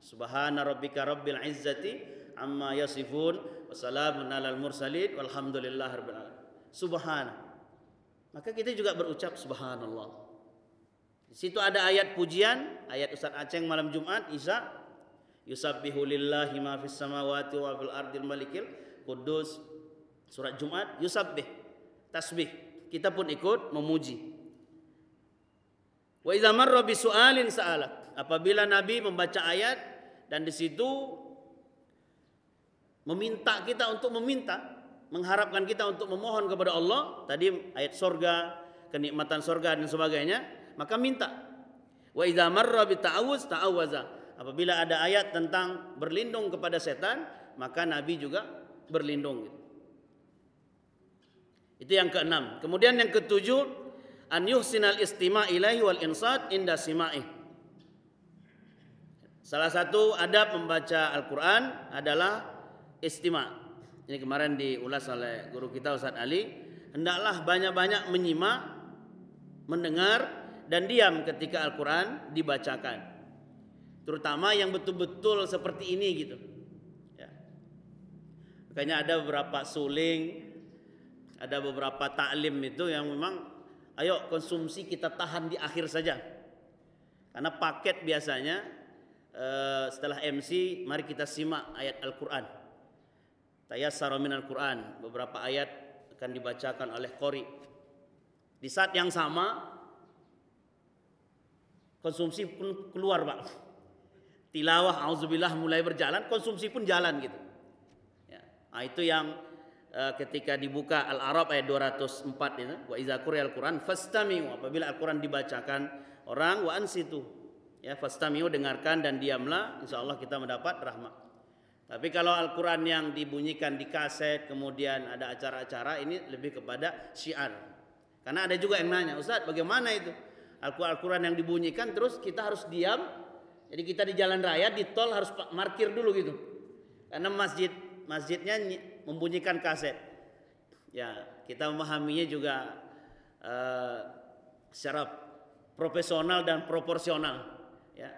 Subhana rabbika rabbil izzati amma yasifun wa salamun alal mursalin walhamdulillahirabbil alamin. Subhana. Maka kita juga berucap subhanallah. Di situ ada ayat pujian, ayat Ustaz Aceng malam Jumat Isya, yusabbihu lillahi ma fis samawati wa fil ardil malikil qudus. Surat Jumat yusabbih, tasbih, kita pun ikut memuji. Wa idza marra bi su'alin sa'ala, apabila Nabi membaca ayat dan di situ meminta kita untuk meminta, mengharapkan kita untuk memohon kepada Allah, tadi ayat surga, kenikmatan surga dan sebagainya, maka minta. Wa idza marra bi ta'awuz ta'awaza, apabila ada ayat tentang berlindung kepada setan, maka Nabi juga berlindung gitu. Itu yang keenam. Kemudian yang ketujuh, an yuhsinal istima' ilaihi wal insat inda sima'ih. Salah satu adab membaca Al-Quran adalah istima'. Ini kemarin diulas oleh guru kita Ustaz Ali, hendaklah banyak-banyak menyimak, mendengar dan diam ketika Al-Quran dibacakan. Terutama yang betul-betul seperti ini gitu. Ya. Makanya ada beberapa suling, ada beberapa taklim itu yang memang ayo konsumsi kita tahan di akhir saja. Karena paket biasanya setelah MC mari kita simak ayat Al-Quran. Tayassara minal Quran. Beberapa ayat akan dibacakan oleh qori. Di saat yang sama konsumsi pun keluar, Pak. tilawah auzubillah mulai berjalan, konsumsi pun jalan gitu. Ya. Nah, itu yang ketika dibuka Al-Arab ayat 204 itu, wa iza quri'al Qur'an fastami'u, apabila Al-Qur'an dibacakan orang, wa ansitu. Ya, fastami'u, dengarkan dan diamlah, insyaallah kita mendapat rahmat. Tapi kalau Al-Qur'an yang dibunyikan di kaset, kemudian ada acara-acara, ini lebih kepada syiar. Karena ada juga yang nanya, "Ustaz, bagaimana itu? Al-Qur'an yang dibunyikan terus kita harus diam?" Jadi kita di jalan raya, di tol harus parkir dulu gitu. Karena masjidnya membunyikan kaset. Ya, kita memahaminya juga secara profesional dan proporsional, ya.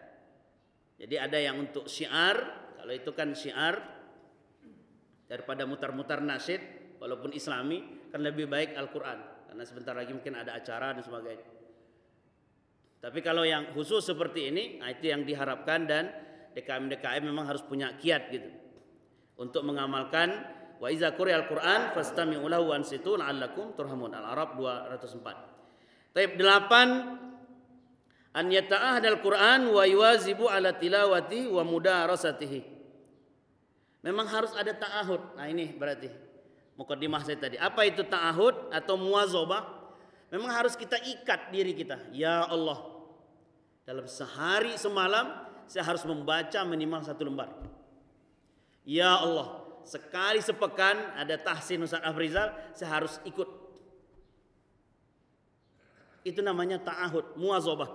Jadi ada yang untuk syiar, kalau itu kan syiar daripada mutar-mutar nasyid walaupun Islami, kan lebih baik Al-Qur'an. Karena sebentar lagi mungkin ada acara dan sebagainya. Tapi kalau yang khusus seperti ini, nah itu yang diharapkan, dan DKM-DKM memang harus punya kiat gitu untuk mengamalkan wa iza quri'al Qur'an fastami'u lahu wa ansitu la'allakum turhamun. Al-Arab 204. Taib 8, an yata'ahdal Qur'an wa yuwazibu ala tilawati wa mudarasatihi. Memang harus ada ta'ahud. Nah ini berarti mukaddimah saya tadi. Apa itu ta'ahud atau muwazabah? Memang harus kita ikat diri kita. Ya Allah, dalam sehari semalam saya harus membaca minimal 1 lembar. Ya Allah, sekali sepekan ada tahsin Ustaz Afrizal, saya harus ikut. Itu namanya ta'ahud, muwazabah.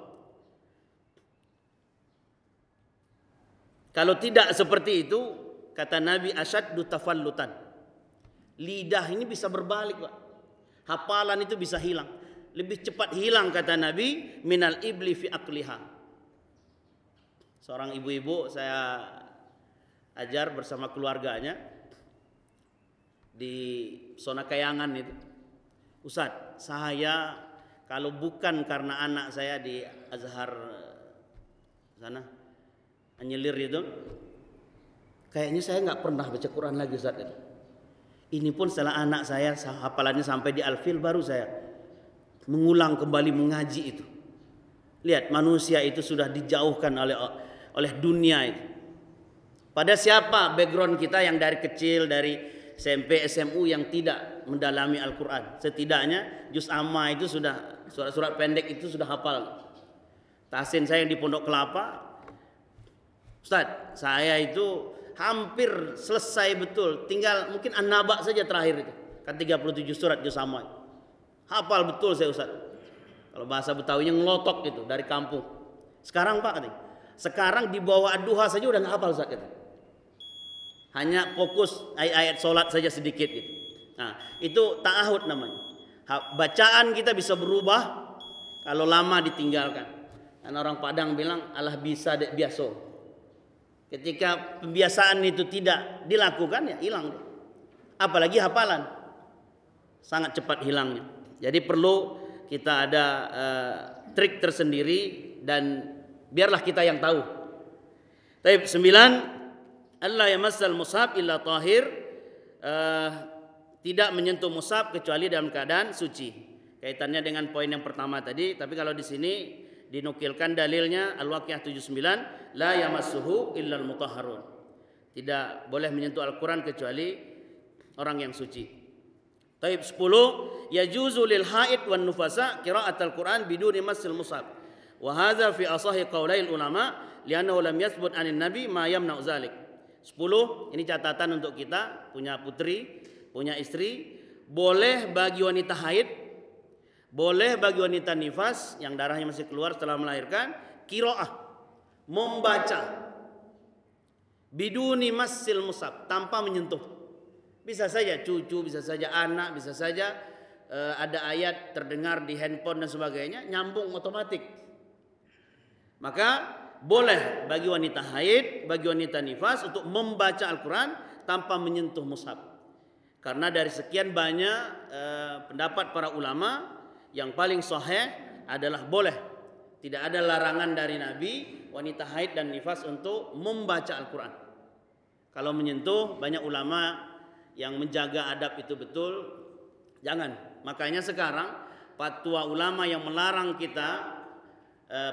Kalau tidak seperti itu, kata Nabi, asyaddu tafallutan. Lidah ini bisa berbalik, Pak. Hafalan itu bisa hilang. Lebih cepat hilang, kata Nabi, minal ibli fi akliha. Seorang ibu-ibu saya ajar bersama keluarganya di zona Kayangan itu. Ustaz, saya kalau bukan karena anak saya di Azhar sana anyelir itu, kayaknya saya enggak pernah baca Quran lagi, Ustaz. Ini pun setelah anak saya hafalannya sampai di Alfil, baru saya mengulang kembali mengaji itu. Lihat, manusia itu sudah dijauhkan oleh dunia itu. Pada siapa background kita yang dari kecil, dari SMP, SMU yang tidak mendalami Al-Quran? Setidaknya juz amma itu sudah, surat-surat pendek itu sudah hafal. Tahsin saya yang di Pondok Kelapa, Ustaz, saya itu hampir selesai betul, tinggal mungkin An-Naba saja terakhir itu, kan 37 surat juz amma itu. Hafal betul saya, Ustaz. Kalau bahasa Betawinya ngelotok gitu dari kampung. Sekarang Pak katanya, sekarang di bawah ad-duha saja udah enggak hafal, Ustaz katanya. Hanya fokus ayat-ayat salat saja sedikit gitu. Nah, itu ta'ahud namanya. Bacaan kita bisa berubah kalau lama ditinggalkan. Dan orang Padang bilang alah bisa dek biaso. Ketika pembiasaan itu tidak dilakukan, ya hilang deh. Apalagi hafalan. Sangat cepat hilangnya. Jadi perlu kita ada trik tersendiri, dan biarlah kita yang tahu. Taib 9, Allah yamassal mushaf illa tahir, tidak menyentuh mushaf kecuali dalam keadaan suci. Kaitannya dengan poin yang pertama tadi, tapi kalau di sini dinukilkan dalilnya Al-Waqiah 79, la yamassuhu illal mutahharun. Tidak boleh menyentuh Al-Qur'an kecuali orang yang suci. Taib 10, yajuzu lil haid wan nufasa qira'atul Qur'an biduni massil mushaf. Wa hadza fi asahi qaulail ulama li'annahu lam yathbut 'anil nabi ma yamna'u dzalik. 10, ini catatan untuk kita punya putri, punya istri, boleh bagi wanita haid, boleh bagi wanita nifas yang darahnya masih keluar setelah melahirkan, qira'ah, membaca, biduni massil mushaf, tanpa menyentuh. Bisa saja cucu, bisa saja anak, bisa saja ada ayat terdengar di handphone dan sebagainya, nyambung otomatis. Maka boleh bagi wanita haid, bagi wanita nifas untuk membaca Al-Quran tanpa menyentuh mushaf. Karena dari sekian banyak pendapat para ulama, yang paling sahih adalah boleh. Tidak ada larangan dari Nabi wanita haid dan nifas untuk membaca Al-Quran. Kalau menyentuh, banyak ulama yang menjaga adab itu betul, jangan. Makanya sekarang fatwa ulama yang melarang kita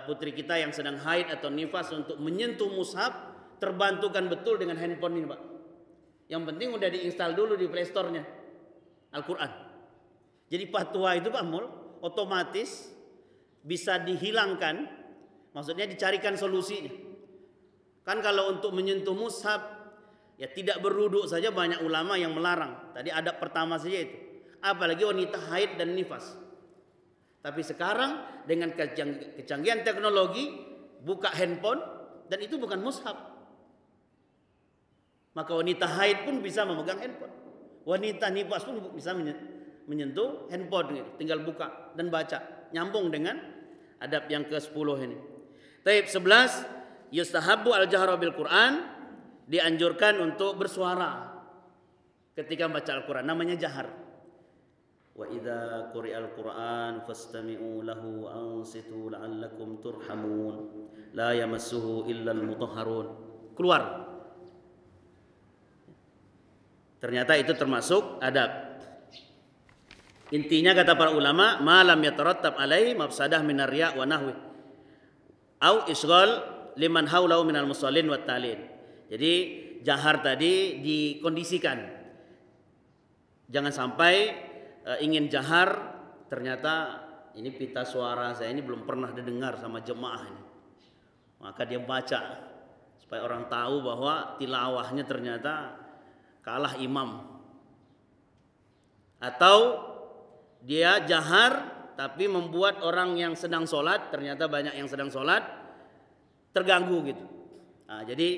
putri kita yang sedang haid atau nifas untuk menyentuh mushaf terbantukan betul dengan handphone ini, Pak. Yang penting udah diinstal dulu di playstorenya Al-Quran. Jadi fatwa itu Pak Mul otomatis bisa dihilangkan, maksudnya dicarikan solusinya. Kan kalau untuk menyentuh mushaf ya tidak berwudu saja banyak ulama yang melarang. Tadi adab pertama saja itu. Apalagi wanita haid dan nifas. Tapi sekarang dengan kecanggihan teknologi buka handphone dan itu bukan mushaf. Maka wanita haid pun bisa memegang handphone. Wanita nifas pun bisa menyentuh handphone, tinggal buka dan baca. Nyambung dengan adab yang ke-10 ini. Taib 11, yustahabbu al-jahra bil Quran, dianjurkan untuk bersuara ketika baca Al-Quran, namanya jahar. Wa idza quri'al Qur'an fastami'u lahu wa ansitu la'allakum turhamun la yamassuhu illal mutahharun. Keluar. Ternyata itu termasuk adab. Intinya kata para ulama, ma lam yatarattab alaihi mafsadah minar riya' wa nahwi au isghal liman haulahu minal musallin wat talin. Jadi jahar tadi dikondisikan. Jangan sampai ingin jahar ternyata ini pita suara saya ini belum pernah didengar sama jemaah ini, maka dia baca supaya orang tahu bahwa tilawahnya ternyata kalah imam, atau dia jahar tapi membuat orang yang sedang sholat, ternyata banyak yang sedang sholat terganggu gitu. Nah, jadi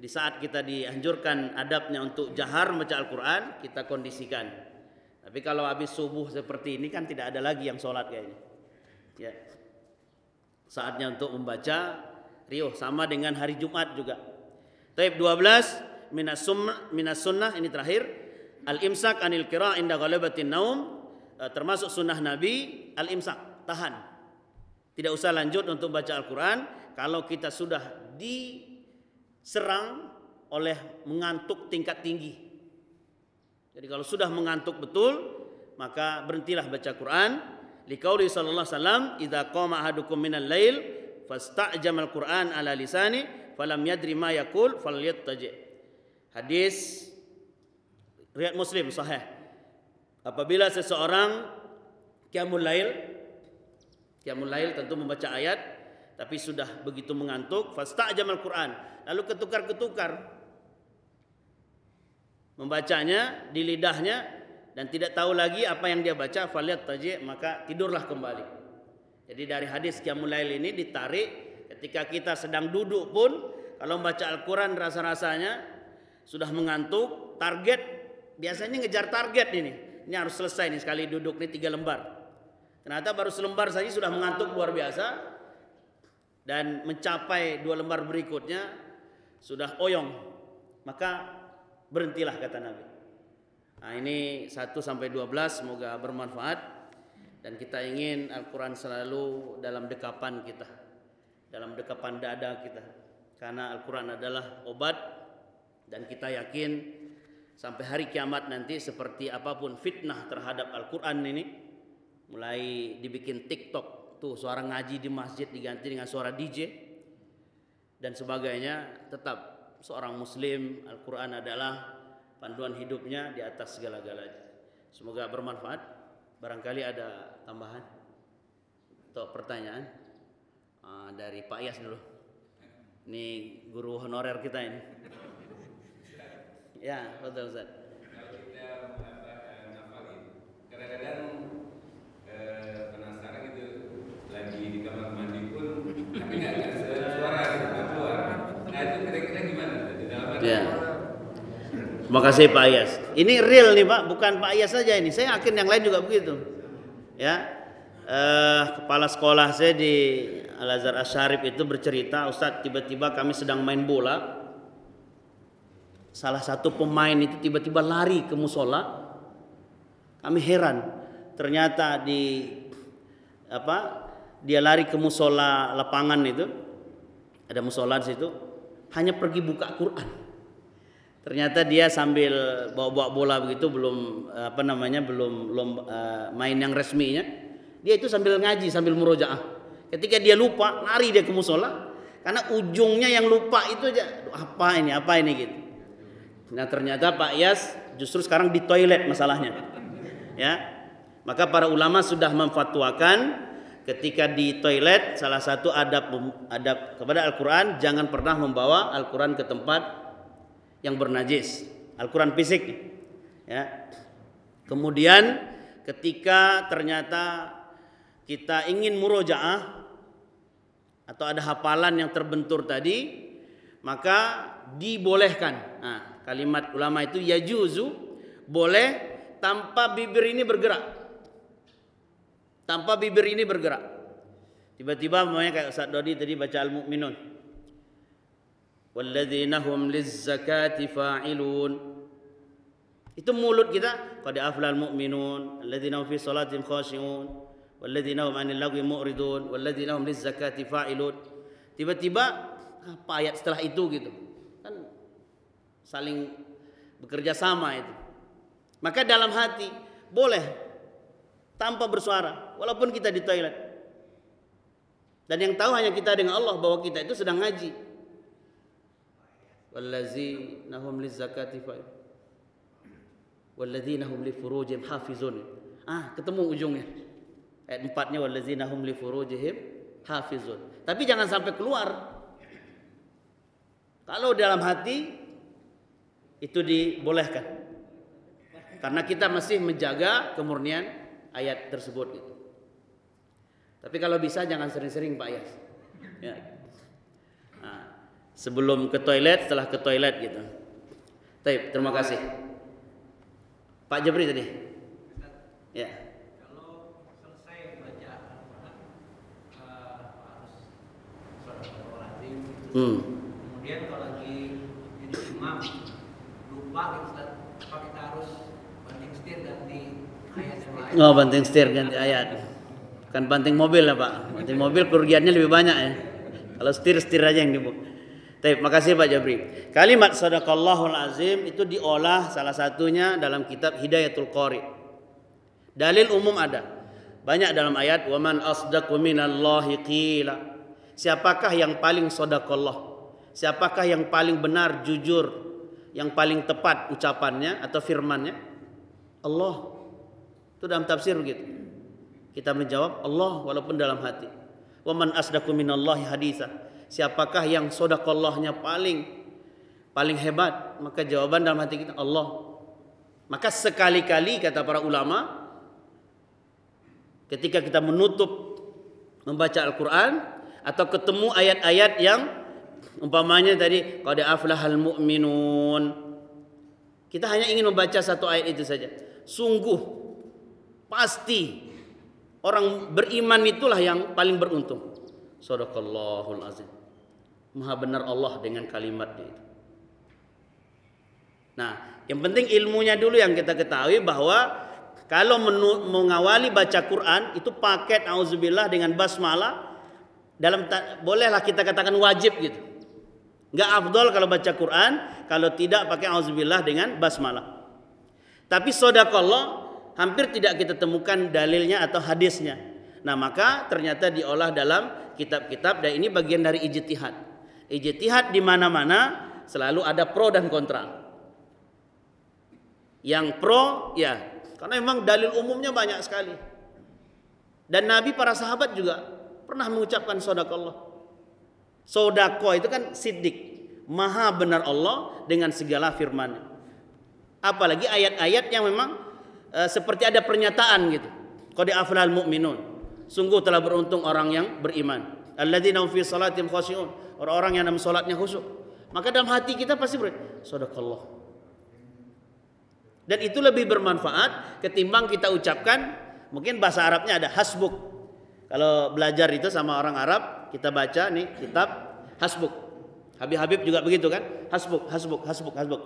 di saat kita dianjurkan adabnya untuk jahar membaca Al-Quran kita kondisikan. Tapi kalau habis subuh seperti ini kan tidak ada lagi yang sholat kayaknya. Ya. Saatnya untuk membaca riuh, sama dengan hari Jumat juga. Taib 12 minas sunnah ini terakhir, al-imsak anil qira' inda ghalabatin naum, termasuk sunnah Nabi al-imsak, tahan. Tidak usah lanjut untuk baca Al-Qur'an kalau kita sudah diserang oleh mengantuk tingkat tinggi. Jadi kalau sudah mengantuk betul maka berhentilah baca Quran. Liqauli sallallahu alaihi wasallam, "Idza qama ahadukum minal lail fastajama al-Qur'an ala lisani falam yadri ma yaqul falyattaji." Hadis riwayat Muslim sahih. Apabila seseorang qiyamul lail tentu membaca ayat tapi sudah begitu mengantuk, fastajama al-Qur'an, lalu ketukar-ketukar membacanya di lidahnya dan tidak tahu lagi apa yang dia baca, faliyat tajih, maka tidurlah kembali. Jadi dari hadis qiyamul lail ini ditarik ketika kita sedang duduk pun kalau membaca Al-Qur'an rasa-rasanya sudah mengantuk, target biasanya ngejar target ini harus selesai nih, sekali duduk nih 3 lembar. Ternyata baru selembar saja sudah mengantuk luar biasa dan mencapai 2 lembar berikutnya sudah oyong, maka berhentilah kata Nabi. Nah, ini 1-12 semoga bermanfaat dan kita ingin Al-Quran selalu dalam dekapan kita, dalam dekapan dada kita, karena Al-Quran adalah obat dan kita yakin sampai hari kiamat nanti seperti apapun fitnah terhadap Al-Quran ini, mulai dibikin TikTok tuh suara ngaji di masjid diganti dengan suara DJ dan sebagainya, tetap seorang muslim Al-Quran adalah panduan hidupnya di atas segala-galanya. Semoga bermanfaat. Barangkali ada tambahan atau pertanyaan dari Pak Yas dulu. Ini guru honorer kita ini. Ya, betul Ustaz. Kalau kita ngafalin, kadang-kadang penasaran gitu, lagi di kamar mandi pun tapi nggak ada suara keluar. Nah itu kira-kira gimana? Ya. Terima kasih Pak Ayas. Ini real nih Pak, bukan Pak Ayas saja ini. Saya yakin yang lain juga begitu. Ya, kepala sekolah saya di Al Azhar Asyarif itu bercerita, Ustadz tiba-tiba kami sedang main bola. Salah satu pemain itu tiba-tiba lari ke musola. Kami heran, ternyata dia lari ke musola lapangan itu. Ada musola di situ. Hanya pergi buka Quran. Ternyata dia sambil bawa-bawa bola begitu belum main yang resminya. Dia itu sambil ngaji, sambil murojaah. Ketika dia lupa, lari dia ke musola, karena ujungnya yang lupa itu aja, apa ini gitu. Nah ternyata Pak Yas justru sekarang di toilet masalahnya, ya. Maka para ulama sudah memfatwakan ketika di toilet salah satu adab kepada Al-Quran, jangan pernah membawa Al-Quran ke tempat yang bernajis, Al-Quran fisik, ya. Kemudian ketika ternyata kita ingin murojaah atau ada hafalan yang terbentur tadi, maka dibolehkan. Nah, kalimat ulama itu yajuzu, boleh tanpa bibir ini bergerak. Tanpa bibir ini bergerak. Tiba-tiba namanya kayak Ustaz Dodi tadi baca Al-Mu'minun. Walladzina hum lizzakati fa'ilun. Itu mulut kita, qad aflal mu'minun alladzina fi sholatin khashi'un walladzina hum 'anil lagwi mu'ridun walladzina hum lizzakati fa'ilun. Tiba-tiba apa ayat setelah itu gitu. Kan saling bekerja sama itu. Maka dalam hati boleh tanpa bersuara walaupun kita di toilet. Dan yang tahu hanya kita dengan Allah bahwa kita itu sedang ngaji. Walladzina hum lizzakati fa'ilun. Walladzina hum li furujihim hafizun. Ah, ketemu ujungnya. Ayat 4-nya walladzina hum li furujihim hafizun. Tapi jangan sampai keluar. Kalau dalam hati itu dibolehkan. Karena kita masih menjaga kemurnian ayat tersebut gitu. Tapi kalau bisa jangan sering-sering Pak Yas. Ya. Nah, sebelum ke toilet, setelah ke toilet gitu. Baik, terima kasih. Pak Jabri tadi. Ya. Kalau selesai baca Al-Quran harus sholat. Kemudian kalau lagi jadi imam lupa Ustaz, apa kita harus banting setir ganti ayat sama ayat? Oh, banting setir ganti ayat. Bukan banting mobil lah Pak. Banting mobil kerugiannya lebih banyak ya. Kalau setir aja yang dibu. Baik, makasih Pak Jabri. Kalimat sadaqallahul azim itu diolah salah satunya dalam kitab Hidayatul Qari. Dalil umum ada. Banyak dalam ayat waman asdaqu minallahi qila. Siapakah yang paling sadaqallah? Siapakah yang paling benar, jujur, yang paling tepat ucapannya atau firmannya? Allah. Itu dalam tafsir begitu. Kita menjawab Allah walaupun dalam hati. Waman asdaqu minallahi haditsa. Siapakah yang sodaqallahnya paling hebat? Maka jawaban dalam hati kita Allah. Maka sekali-kali kata para ulama, ketika kita menutup membaca Al-Quran atau ketemu ayat-ayat yang umpamanya tadi qad aflahal mu'minun, kita hanya ingin membaca satu ayat itu saja. Sungguh pasti orang beriman itulah yang paling beruntung. Sadaqallahul azim. Maha benar Allah dengan kalimatnya itu. Nah, yang penting ilmunya dulu yang kita ketahui bahwa kalau mengawali baca Quran itu paket auzubillah dengan basmalah dalam bolehlah kita katakan wajib gitu. Enggak afdol kalau baca Quran kalau tidak pakai auzubillah dengan basmalah. Tapi sadaqallah hampir tidak kita temukan dalilnya atau hadisnya. Nah, maka ternyata diolah dalam kitab-kitab dan ini bagian dari ijtihad. Ijtihad di mana-mana selalu ada pro dan kontra. Yang pro ya, karena memang dalil umumnya banyak sekali. Dan Nabi para sahabat juga pernah mengucapkan sadaqallah. Sodaqo itu kan siddiq, maha benar Allah dengan segala firman-Nya. Apalagi ayat-ayat yang memang seperti ada pernyataan gitu. Qad aflahal mu'minun. Sungguh telah beruntung orang yang beriman. Alladzina fi sholatim khashi'un. Orang-orang yang dalam sholatnya khusyuk. Maka dalam hati kita pasti berkata, sadaqallah. Dan itu lebih bermanfaat ketimbang kita ucapkan, mungkin bahasa Arabnya ada hasbuk. Kalau belajar itu sama orang Arab, kita baca nih kitab hasbuk. Habib-habib juga begitu kan? Hasbuk.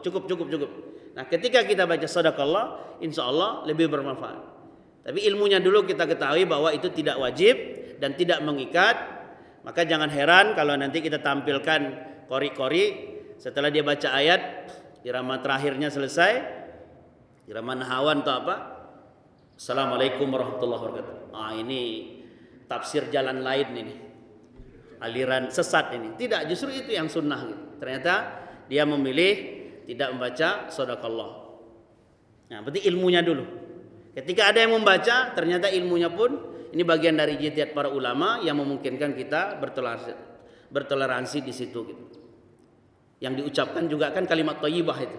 Cukup. Nah, ketika kita baca sadaqallah, insyaallah lebih bermanfaat. Tapi ilmunya dulu kita ketahui bahwa itu tidak wajib dan tidak mengikat. Maka jangan heran kalau nanti kita tampilkan qori setelah dia baca ayat, irama terakhirnya selesai, irama nahawan atau apa, Assalamualaikum warahmatullahi wabarakatuh. Ah, ini tafsir jalan lain ini, aliran sesat ini. Tidak, justru itu yang sunnah gitu. Ternyata dia memilih tidak membaca, sadaqallah. Nah, berarti ilmunya dulu. Ketika ada yang membaca, ternyata ilmunya pun ini bagian dari jihad para ulama yang memungkinkan kita bertoleransi di situ gitu. Yang diucapkan juga kan kalimat thayyibah itu,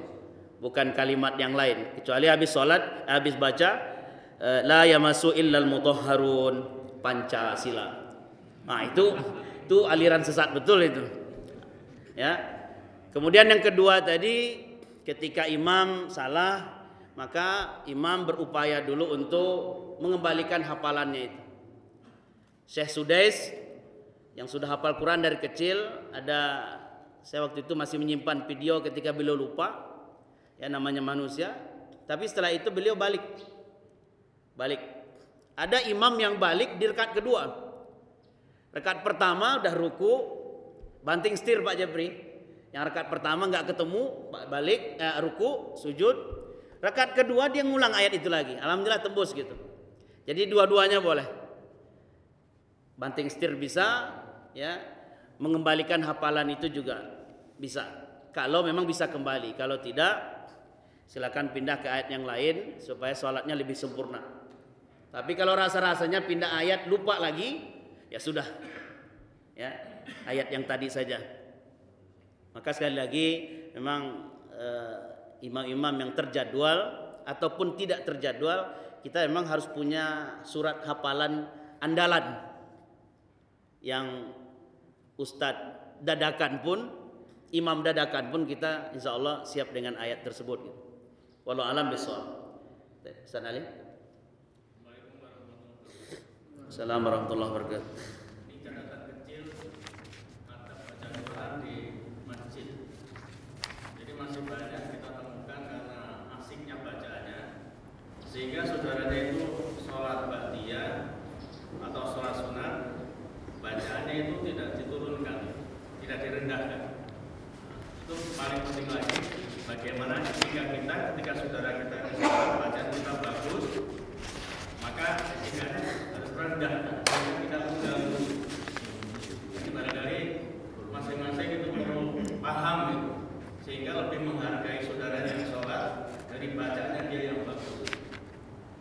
bukan kalimat yang lain. Kecuali habis salat, habis baca la yamassu illal mutahharun Pancasila. Nah, itu aliran sesat betul itu. Ya. Kemudian yang kedua tadi, ketika imam salah, maka imam berupaya dulu untuk mengembalikan hafalannya itu. Sheikh Sudais yang sudah hafal Quran dari kecil, ada saya waktu itu masih menyimpan video ketika beliau lupa. Ya, namanya manusia, tapi setelah itu beliau balik. Ada imam yang balik di rekat kedua. Rekat pertama udah ruku, banting setir Pak Jabri. Yang rekat pertama nggak ketemu, balik ruku, sujud. Rekat kedua dia ngulang ayat itu lagi. Alhamdulillah tembus gitu. Jadi dua-duanya boleh. Banting setir bisa, ya. Mengembalikan hafalan itu juga bisa. Kalau memang bisa kembali, kalau tidak silakan pindah ke ayat yang lain supaya sholatnya lebih sempurna. Tapi kalau rasa-rasanya pindah ayat lupa lagi, ya sudah. Ya, ayat yang tadi saja. Maka sekali lagi memang imam-imam yang terjadwal ataupun tidak terjadwal, kita memang harus punya surat hafalan andalan yang ustadz dadakan pun, imam dadakan pun kita insya Allah siap dengan ayat tersebut. Wallahu a'lam bishawab. Ustaz Ali. Assalamualaikum warahmatullahi wabarakatuh. Ini catatan kecil mata bacaan Quran di masih banyak kita temukan karena asiknya bacaannya, sehingga saudaranya itu sholat ba'diyah atau sholat sunat bacaannya itu tidak diturunkan, tidak direndahkan. Itu paling penting lagi, bagaimana ketika saudara kita bacaan kita bagus, maka etikanya harus rendah, karena kita mengganggu. Barangkali masing-masing itu perlu paham itu, sehingga lebih menghargai saudaranya yang sholat dari bacaannya dia yang bagus,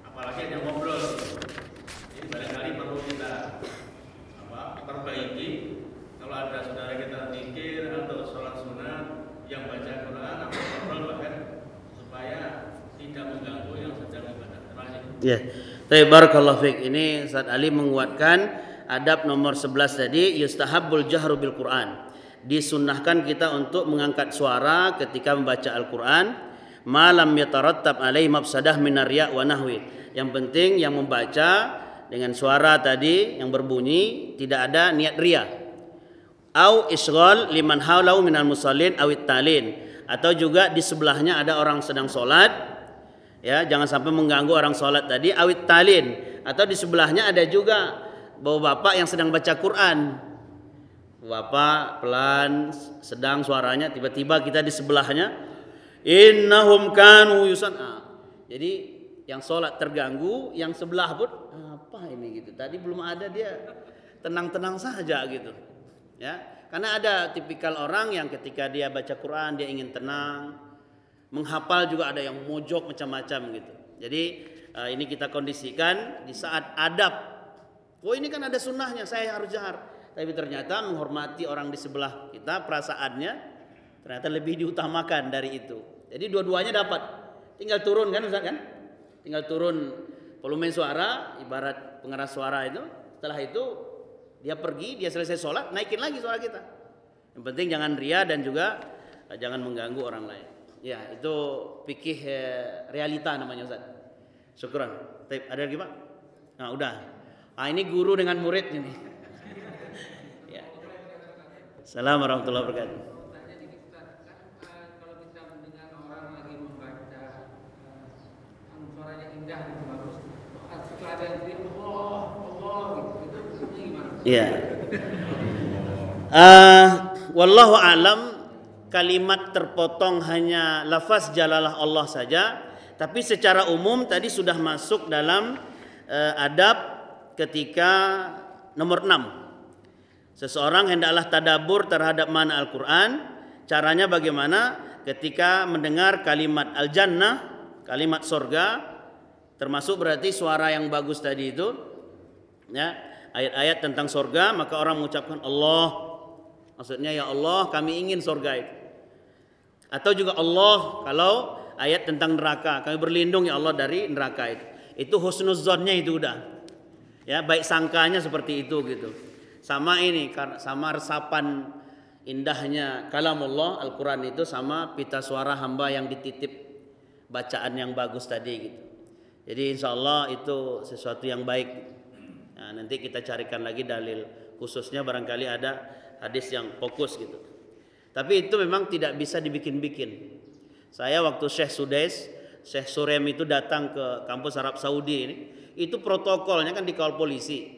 apalagi yang ngobrol. Ini barangkali perlu kita perbaiki. Kalau ada saudara kita zikir atau sholat sunat yang baca Quran atau ngobrol, bahkan supaya tidak mengganggu yang sedang ibadah. Ya, barakallahu fiik. Ini Ustaz Ali menguatkan adab nomor 11 tadi, yustahabbul jahru bil Quran. Disunnahkan kita untuk mengangkat suara ketika membaca Al-Quran, malam yatarattab alaihi mafsadah minar riya' wa nahwi. Yang penting yang membaca dengan suara tadi yang berbunyi tidak ada niat riya. Au isghal liman haulau minal musallin awit talin, atau juga di sebelahnya ada orang sedang solat, ya jangan sampai mengganggu orang solat tadi. Awit talin, atau di sebelahnya ada juga bapak-bapak yang sedang baca Quran. Bapak pelan sedang suaranya, tiba-tiba kita di sebelahnya innahum kanu yusana. Jadi yang sholat terganggu, yang sebelah pun apa ini gitu. Tadi belum ada, dia tenang-tenang saja gitu. Ya, karena ada tipikal orang yang ketika dia baca Quran dia ingin tenang, menghafal juga ada yang mojok macam-macam gitu. Jadi ini kita kondisikan di saat adab. Oh, ini kan ada sunnahnya, saya harus jahar. Tapi ternyata menghormati orang di sebelah kita, perasaannya ternyata lebih diutamakan dari itu. Jadi dua-duanya dapat. Tinggal turun kan Ustaz kan? Tinggal turun volume suara, ibarat pengeras suara itu. Setelah itu dia pergi, dia selesai sholat, naikin lagi suara kita. Yang penting jangan riya dan juga jangan mengganggu orang lain. Ya, itu fikih realita namanya Ustaz. Syukran. Baik, ada lagi Pak? Nah, udah. Ah, ini guru dengan murid ini. Assalamualaikum warahmatullahi wabarakatuh. Kalau kita mendengar orang lagi membaca, suaranya indah gitu, bagus. Suka ada yang bilang Allah, Allah gitu. Itu gimana? Iya. Wallahu a'lam, kalimat terpotong hanya lafaz jalalah Allah saja, tapi secara umum tadi sudah masuk dalam adab ketika Nomor 6, seseorang hendaklah tadabbur terhadap makna Al-Quran. Caranya bagaimana? Ketika mendengar kalimat al-jannah, kalimat sorga, termasuk berarti suara yang bagus tadi itu, ya, ayat-ayat tentang sorga, maka orang mengucapkan Allah, maksudnya ya Allah kami ingin sorga itu. Atau juga Allah kalau ayat tentang neraka, kami berlindung ya Allah dari neraka itu. Itu husnuzonnya itu udah. Ya, baik sangkanya seperti itu gitu. Sama ini, sama resapan indahnya kalamullah Al-Quran itu sama pita suara hamba yang dititip bacaan yang bagus tadi gitu. Jadi insyaallah itu sesuatu yang baik. Nah, nanti kita carikan lagi dalil khususnya, barangkali ada hadis yang fokus gitu. Tapi itu memang tidak bisa dibikin-bikin. Saya waktu Sheikh Sudais, Sheikh Sorem itu datang ke kampus Arab Saudi ini, itu protokolnya kan dikawal polisi.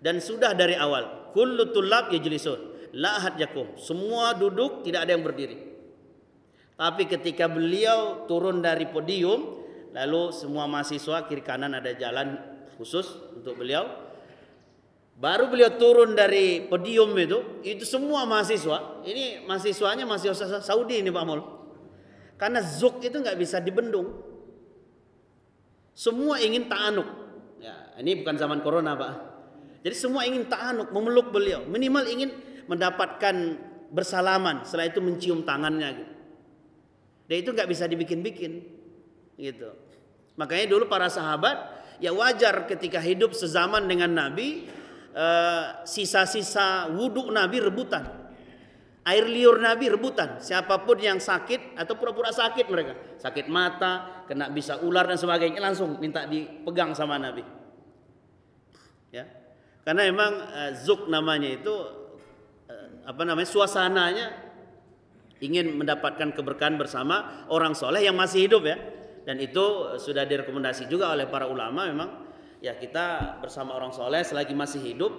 Dan sudah dari awal, kullu tulab yajlisun la ahad yakum. Semua duduk, tidak ada yang berdiri. Tapi ketika beliau turun dari podium, lalu semua mahasiswa kiri kanan ada jalan khusus untuk beliau. Baru beliau turun dari podium itu semua mahasiswa, ini mahasiswanya mahasiswa Saudi ini Pak Mul. Karena zuk itu enggak bisa dibendung. Semua ingin ta'anuk. Ya, ini bukan zaman corona Pak. Jadi semua ingin ta'anuk, memeluk beliau, minimal ingin mendapatkan bersalaman, setelah itu mencium tangannya gitu. Dan itu enggak bisa dibikin-bikin gitu. Makanya dulu para sahabat ya wajar ketika hidup sezaman dengan Nabi, sisa-sisa wudhu Nabi rebutan. Air liur Nabi rebutan. Siapapun yang sakit atau pura-pura sakit mereka, sakit mata, kena bisa ular dan sebagainya, langsung minta dipegang sama Nabi. Ya. Karena memang zuk namanya itu suasananya ingin mendapatkan keberkahan bersama orang soleh yang masih hidup ya. Dan itu sudah direkomendasi juga oleh para ulama memang ya, kita bersama orang soleh selagi masih hidup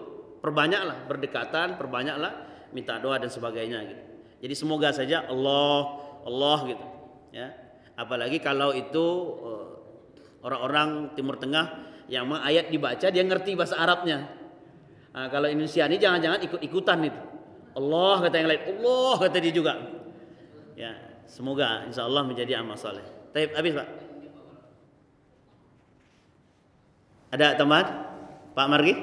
perbanyaklah berdekatan, perbanyaklah minta doa dan sebagainya gitu. Jadi semoga saja Allah, Allah gitu ya. Apalagi kalau itu orang-orang Timur Tengah yang ayat dibaca dia ngerti bahasa Arabnya. Nah, kalau Indonesia ini jangan-jangan ikut-ikutan itu. Allah kata yang lain, Allah kata dia juga. Ya, semoga insyaallah menjadi amal saleh. Baik, habis Pak. Ada tambahan? Pak Margi?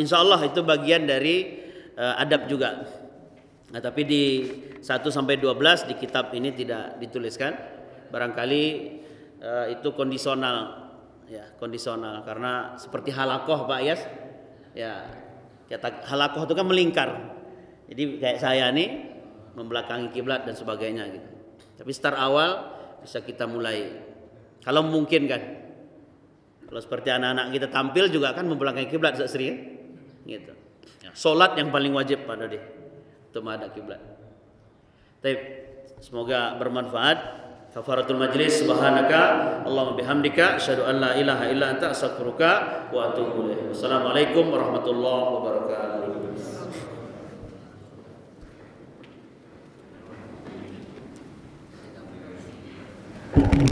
Insyaallah itu bagian dari adab juga. Nah, tapi di 1-12 di kitab ini tidak dituliskan. Barangkali itu kondisional ya, kondisional karena seperti halakoh Pak Yas. Ya, kata halakoh itu kan melingkar. Jadi kayak saya nih membelakangi kiblat dan sebagainya gitu. Tapi start awal bisa kita mulai kalau mungkin kan. Kalau seperti anak-anak kita tampil juga kan membelakangi kiblat sering ya? Gitu. Salat yang paling wajib pada dia. Tumada kiblat. Baik, semoga bermanfaat. Kafaratul majlis, subhanaka Allahumma bihamdika asyhadu an la ilaha illa anta astaghfiruka wa atubu ilaik. Wassalamualaikum warahmatullahi wabarakatuh.